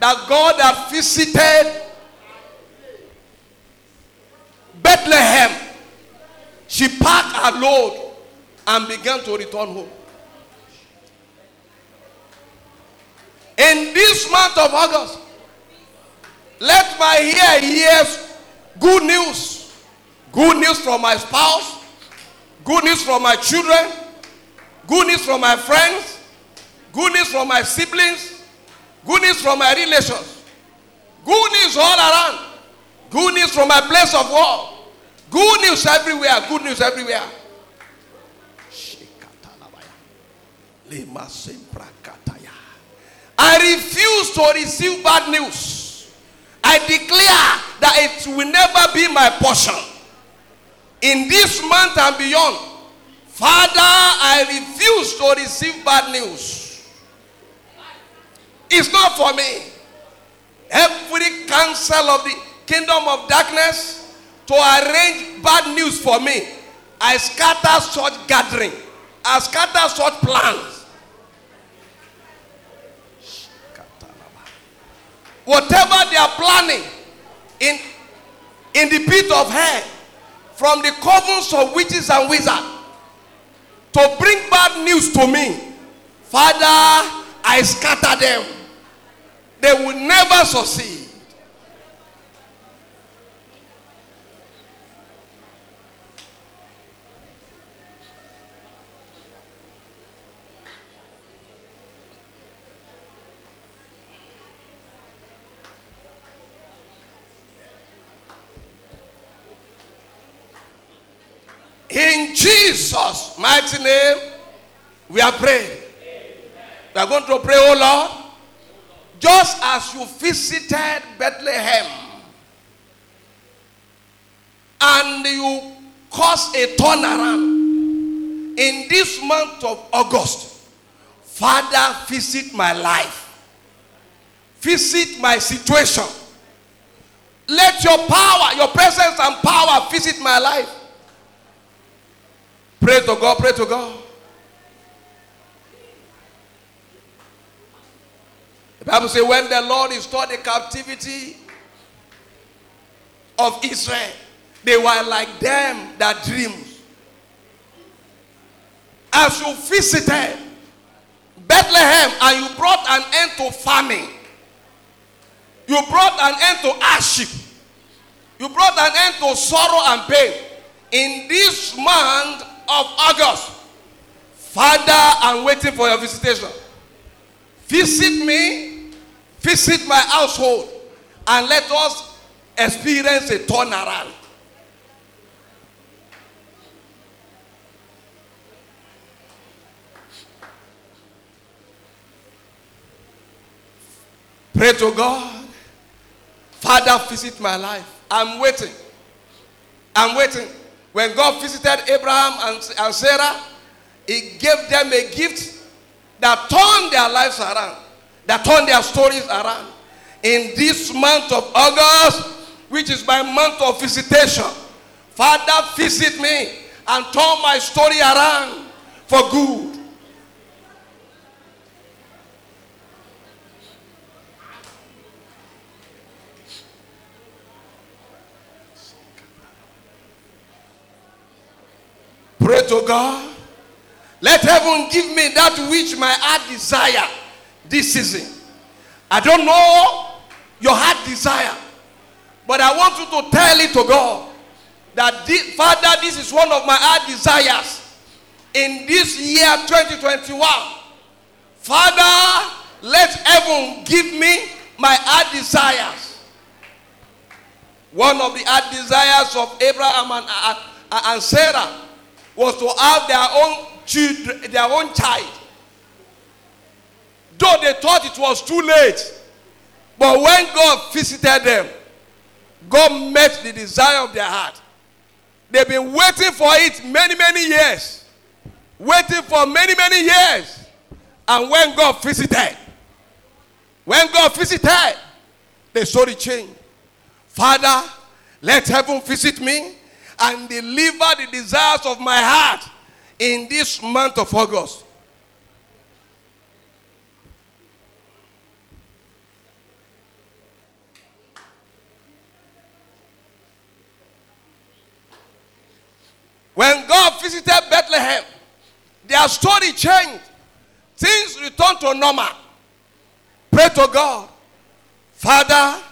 that God had visited Bethlehem, she packed her load and began to return home. In this month of August, let my ear hear good news. Good news from my spouse. Good news from my children. Good news from my friends. Good news from my siblings. Good news from my relations. Good news all around. Good news from my place of work. Good news everywhere. Good news everywhere. I refuse to receive bad news. I declare that it will never be my portion. In this month and beyond, Father, I refuse to receive bad news. It's not for me. Every counsel of the kingdom of darkness to arrange bad news for me, I scatter such gathering. I scatter such plans. Whatever they are planning in the pit of hell, from the covens of witches and wizards to bring bad news to me, Father, I scatter them. They will never succeed. In Jesus' mighty name, we are praying. We are going to pray, oh Lord, just as you visited Bethlehem and you caused a turnaround in this month of August, Father, visit my life. Visit my situation. Let your power, your presence and power visit my life. Pray to God, pray to God. The Bible says when the Lord restored the captivity of Israel, they were like them that dreams. As you visited Bethlehem and you brought an end to famine, you brought an end to hardship. You brought an end to sorrow and pain. In this month of August, Father, I'm waiting for your visitation. Visit me, visit my household, and let us experience a turnaround. Pray to God. Father, visit my life. I'm waiting. I'm waiting. When God visited Abraham and Sarah, he gave them a gift that turned their lives around, that turned their stories around. In this month of August, which is my month of visitation, Father, visit me and turn my story around for good. Pray to God. Let heaven give me that which my heart desire this season. I don't know your heart desire, but I want you to tell it to God that this, Father, this is one of my heart desires in this year 2021. Father, let heaven give me my heart desires. One of the heart desires of Abraham and Sarah was to have their own children, their own child. Though they thought it was too late, but when God visited them, God met the desire of their heart. They've been waiting for it many, many years. Waiting for many, many years. And when God visited, they saw the change. Father, let heaven visit me and deliver the desires of my heart in this month of August. When God visited Bethlehem, their story changed. Things returned to normal. Pray to God. Father,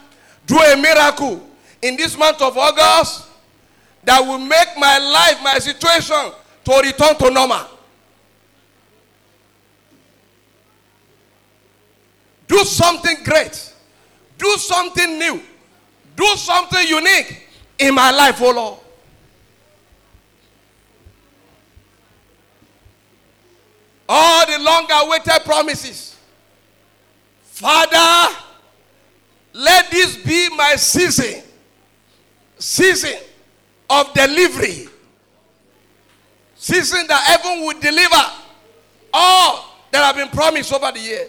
do a miracle in this month of August that will make my life, my situation, to return to normal. Do something great. Do something new. Do something unique in my life, oh Lord. All the long-awaited promises. Father, let this be my season. Season of delivery. Season that heaven will deliver all that have been promised over the year.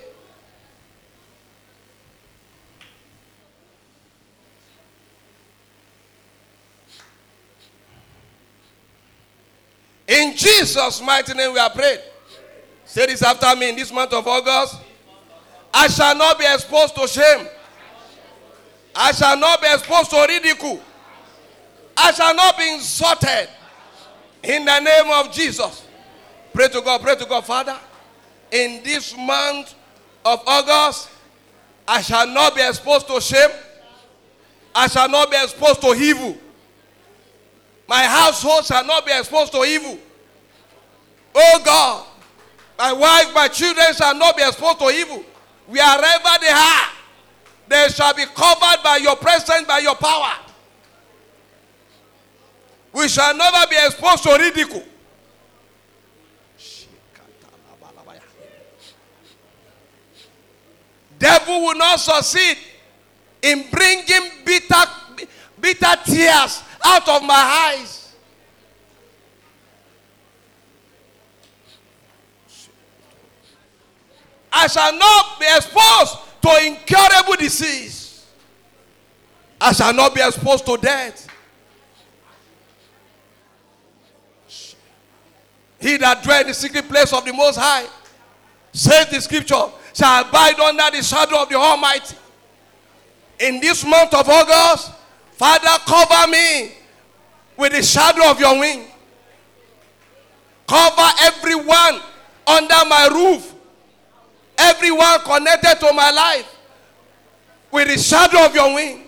In Jesus' mighty name we are prayed. Say this after me. In this month of August, I shall not be exposed to shame. I shall not be exposed to ridicule. I shall not be insulted. In the name of Jesus. Pray to God, Father. In this month of August, I shall not be exposed to shame. I shall not be exposed to evil. My household shall not be exposed to evil. Oh God, my wife, my children shall not be exposed to evil. Wherever they are, they shall be covered by your presence, by your power. We shall never be exposed to ridicule. devil will not succeed in bringing bitter tears out of my eyes. I shall not be exposed to incurable disease. I shall not be exposed to death. He that dwells in the secret place of the Most High, says the scripture, shall abide under the shadow of the Almighty. In this month of August, Father, cover me with the shadow of your wing. Cover everyone under my roof, everyone connected to my life, with the shadow of your wing.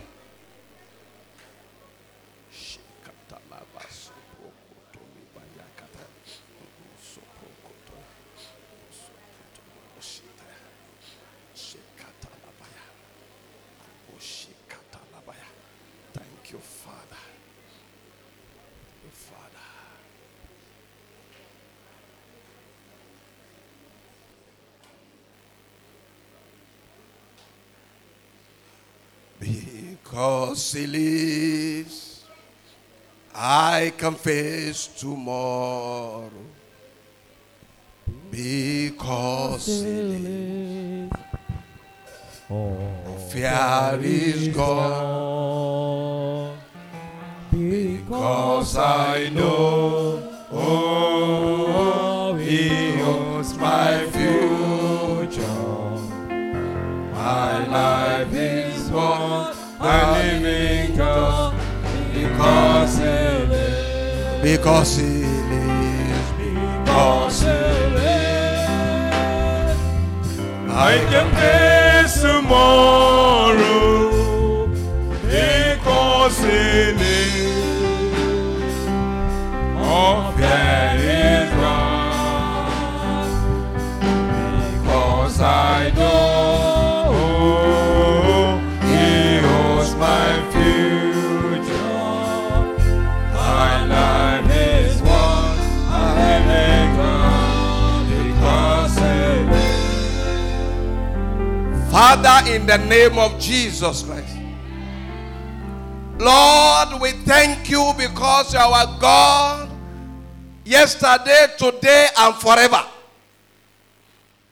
Because he lives, I can face tomorrow. Because he lives, fear is gone. Because I know, he owns my future. My life is born. I live in God because He lives. Because He lives. Because He lives. I can face tomorrow because He lives. All that is wrong because I know. Father, in the name of Jesus Christ, Lord, we thank you because you are our God yesterday, today, and forever.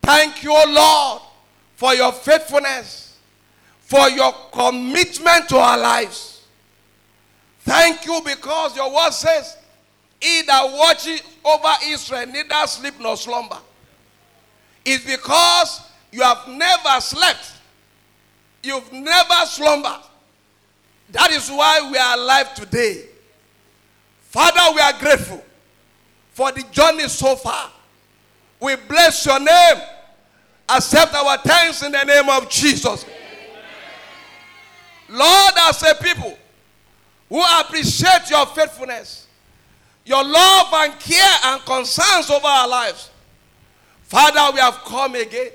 Thank you, Lord, for your faithfulness, for your commitment to our lives. Thank you because your word says, he that watches over Israel neither sleep nor slumber. It's because you have never slept. You've never slumbered. That is why we are alive today. Father, we are grateful for the journey so far. We bless your name. Accept our thanks in the name of Jesus. Amen. Lord, as a people who appreciate your faithfulness, your love and care and concerns over our lives, Father, we have come again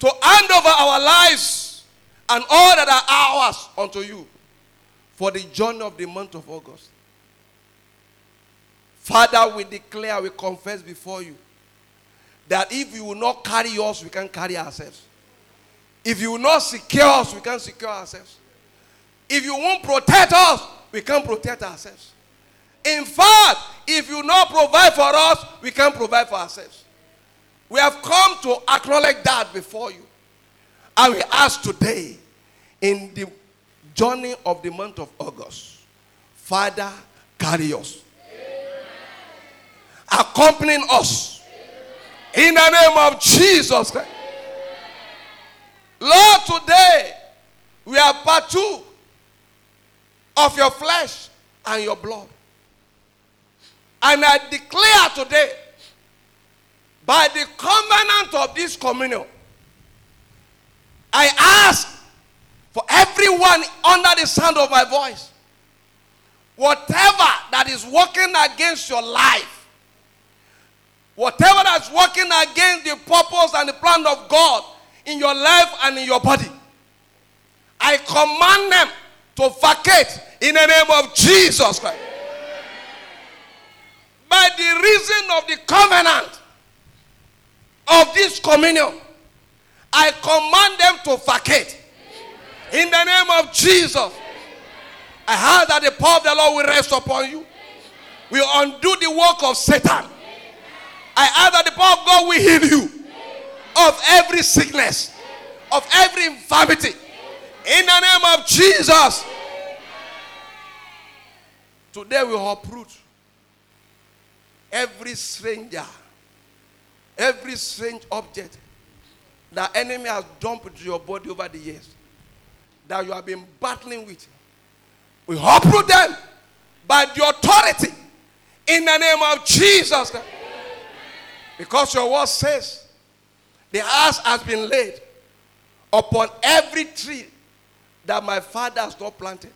to hand over our lives and all that are ours unto you for the journey of the month of August. Father, we declare, we confess before you that if you will not carry us, we can carry ourselves. If you will not secure us, we can secure ourselves. If you won't protect us, we can protect ourselves. In fact, if you will not provide for us, we can provide for ourselves. We have come to acknowledge that before you. And we ask today, in the journey of the month of August, Father, carry us. Amen. Accompanying us. Amen. In the name of Jesus Christ. Lord, today, we are part two of your flesh and your blood. And I declare today, by the covenant of this communion, I ask for everyone under the sound of my voice, whatever that is working against your life, whatever that's working against the purpose and the plan of God in your life and in your body, I command them to vacate in the name of Jesus Christ. By the reason of the covenant of this communion, I command them to vacate. Amen. In the name of Jesus. Amen. I heard that the power of the Lord will rest upon you. Amen. Will undo the work of Satan. Amen. I heard that the power of God will heal you. Amen. Of every sickness. Amen. Of every infirmity. Amen. In the name of Jesus. Amen. Today we uproot every stranger, every strange object that enemy has dumped into your body over the years, that you have been battling with. We uproot them by the authority in the name of Jesus. Amen. Because your word says, the axe has been laid upon every tree that my Father has not planted.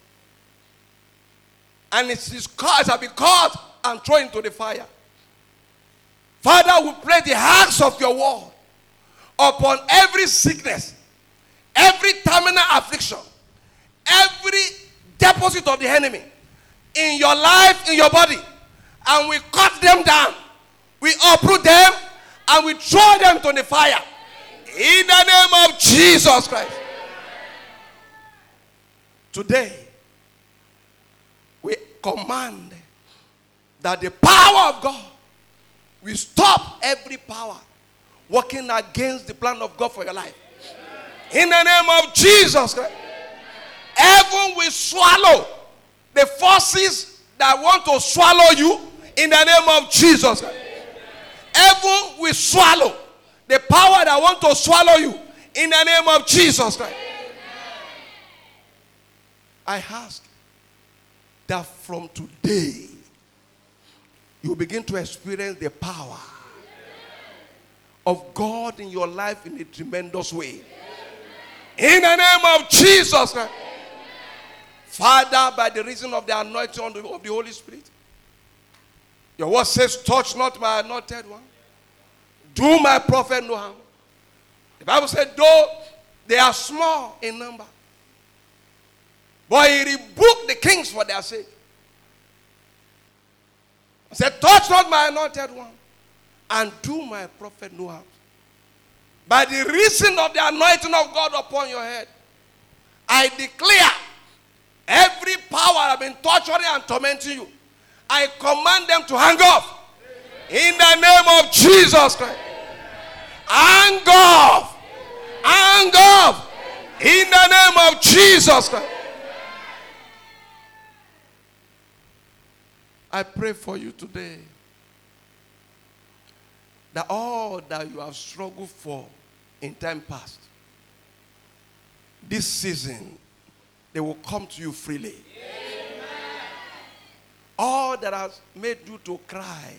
And it shall be caught and thrown into the fire. Father, we play the axe of your word upon every sickness, every terminal affliction, every deposit of the enemy in your life, in your body, and we cut them down, we uproot them, and we throw them to the fire in the name of Jesus Christ. Today, we command that the power of God will stop every power working against the plan of God for your life. Amen. In the name of Jesus Christ. Heaven will swallow the forces that want to swallow you in the name of Jesus Christ. Heaven will swallow the power that want to swallow you in the name of Jesus Christ. Amen. I ask that from today you begin to experience the power of God in your life in a tremendous way. Amen. In the name of Jesus. Amen. Father, by the reason of the anointing of the Holy Spirit, your word says, touch not my anointed one. Do my prophet no harm. The Bible said, though they are small in number, but he rebuked the kings for their sake. He said, touch not my anointed one, and do my prophet no harm. By the reason of the anointing of God upon your head, I declare every power that has been torturing and tormenting you, I command them to hang off. Amen. In the name of Jesus Christ. Amen. Hang off. Amen. Hang off. Amen. In the name of Jesus Christ. Amen. I pray for you today, that all that you have struggled for in time past, this season, they will come to you freely. Amen. All that has made you to cry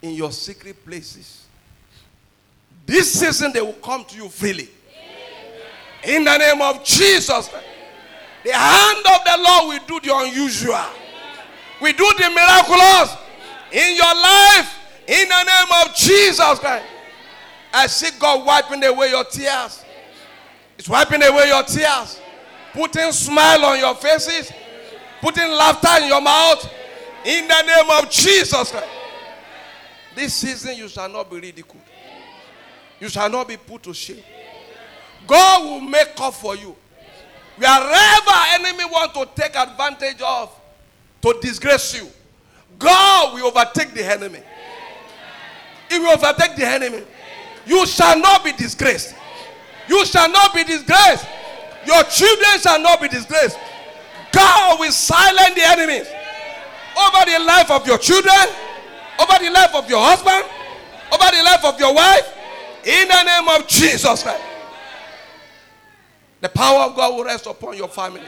in your secret places, this season they will come to you freely. Amen. In the name of Jesus. Amen. The hand of the Lord will do the unusual. Amen. We do the miraculous. Amen. In your life. In the name of Jesus Christ. I see God wiping away your tears. It's wiping away your tears. Putting smile on your faces. Putting laughter in your mouth. In the name of Jesus Christ. This season you shall not be ridiculed. You shall not be put to shame. God will make up for you. Wherever enemy want to take advantage of to disgrace you, God will overtake the enemy. He will overtake the enemy. You shall not be disgraced. You shall not be disgraced. Your children shall not be disgraced. God will silence the enemies over the life of your children, over the life of your husband, over the life of your wife, in the name of Jesus Christ. The power of God will rest upon your family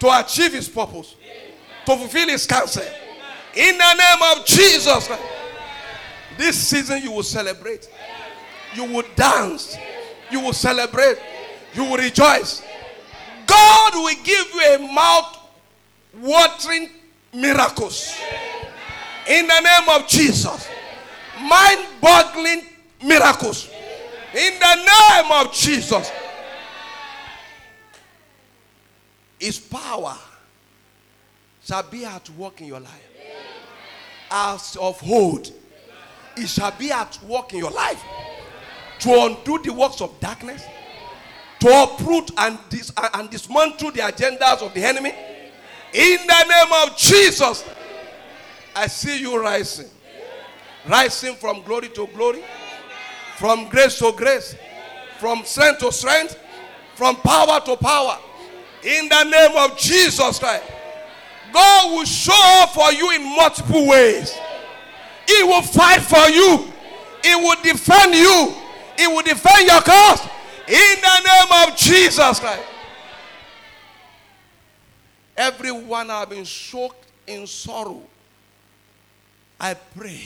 to achieve his purpose, to fulfill his counsel, in the name of Jesus Christ. This season you will celebrate. You will dance. You will celebrate. You will rejoice. God will give you a mouth-watering miracles. In the name of Jesus. Mind-boggling miracles. In the name of Jesus. His power shall be at work in your life. As of old, it shall be at work in your life. to undo the works of darkness, to uproot and dismantle the agendas of the enemy. In the name of Jesus, I see you rising. Rising from glory to glory, from grace to grace, from strength to strength, from power to power. In the name of Jesus Christ, God will show up for you in multiple ways. He will fight for you. He will defend you. He will defend your cause. In the name of Jesus Christ. Everyone have been soaked in sorrow. I pray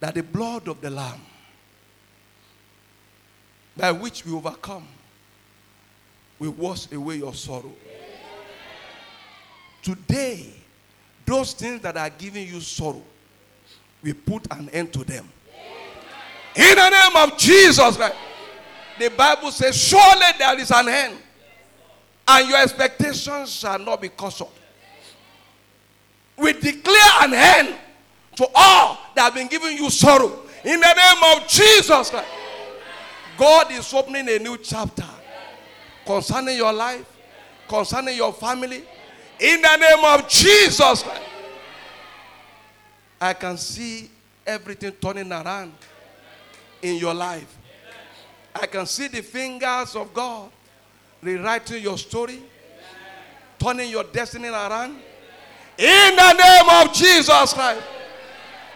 that the blood of the Lamb, by which we overcome, will wash away your sorrow. Today, those things that are giving you sorrow, we put an end to them. In the name of Jesus Christ. The Bible says, surely there is an end, and your expectations shall not be cut off. We declare an end to all that have been giving you sorrow. In the name of Jesus Christ. God is opening a new chapter concerning your life, concerning your family. In the name of Jesus Christ. I can see everything turning around in your life. I can see the fingers of God rewriting your story, turning your destiny around. In the name of Jesus Christ.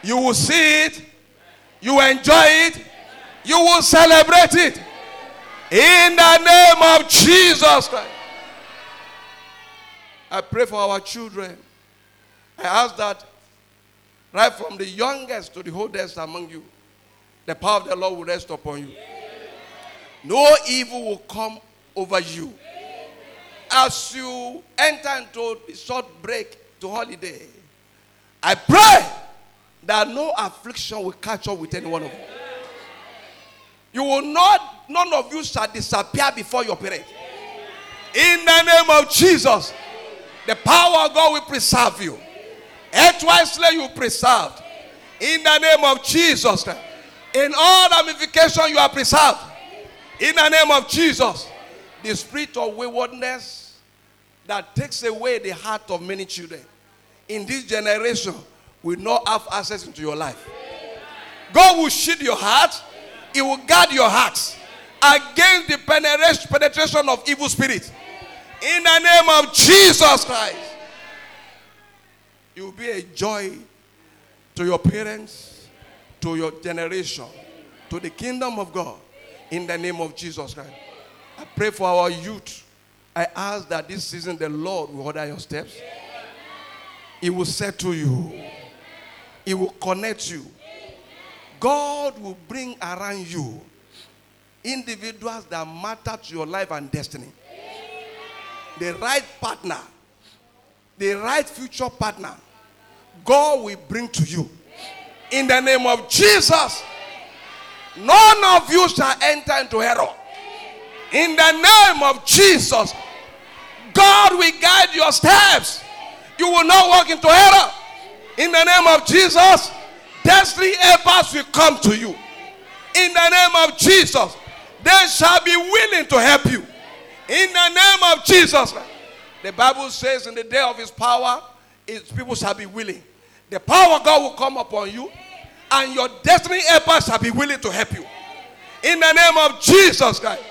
You will see it. You will enjoy it. You will celebrate it. In the name of Jesus Christ. I pray for our children. I ask that right from the youngest to the oldest among you, the power of the Lord will rest upon you. No evil will come over you. As you enter into a short break to holiday, I pray that no affliction will catch up with any one of you. You will not, none of you shall disappear before your parents. In the name of Jesus, the power of God will preserve you. Etwisely you preserved. In the name of Jesus. In all ramifications you are preserved. In the name of Jesus. The spirit of waywardness that takes away the heart of many children in this generation will not have access into your life. God will shield your heart. He will guard your heart against the penetration of evil spirits. In the name of Jesus Christ. You will be a joy to your parents, to your generation, to the kingdom of God. In the name of Jesus Christ. I pray for our youth. I ask that this season the Lord will order your steps. He will settle you. He will connect you. God will bring around you individuals that matter to your life and destiny. The right partner, the right future partner, God will bring to you. In the name of Jesus, none of you shall enter into error. In the name of Jesus, God will guide your steps. You will not walk into error. In the name of Jesus, destiny helpers will come to you. In the name of Jesus, they shall be willing to help you. In the name of Jesus. The Bible says in the day of his power, his people shall be willing. The power of God will come upon you, and your destiny helpers shall be willing to help you. In the name of Jesus Christ.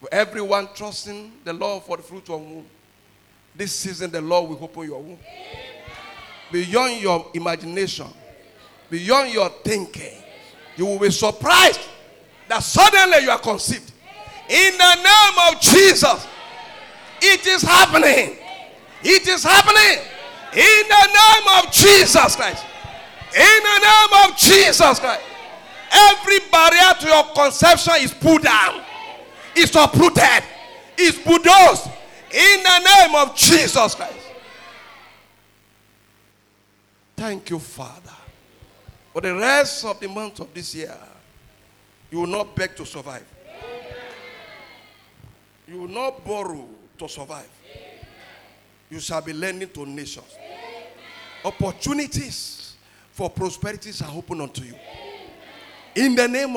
For everyone trusting the Lord for the fruit of womb, this season the Lord will open your womb. Beyond your imagination, beyond your thinking, you will be surprised that suddenly you are conceived. In the name of Jesus, it is happening. It is happening. In the name of Jesus Christ. In the name of Jesus Christ. Every barrier to your conception is pulled down. It's uprooted. It's bulldozed. In the name of Jesus Christ. Thank you, Father. For the rest of the month of this year, you will not beg to survive. You will not borrow to survive. You shall be lending to nations. Opportunities for prosperities are open unto you. Amen. In the name of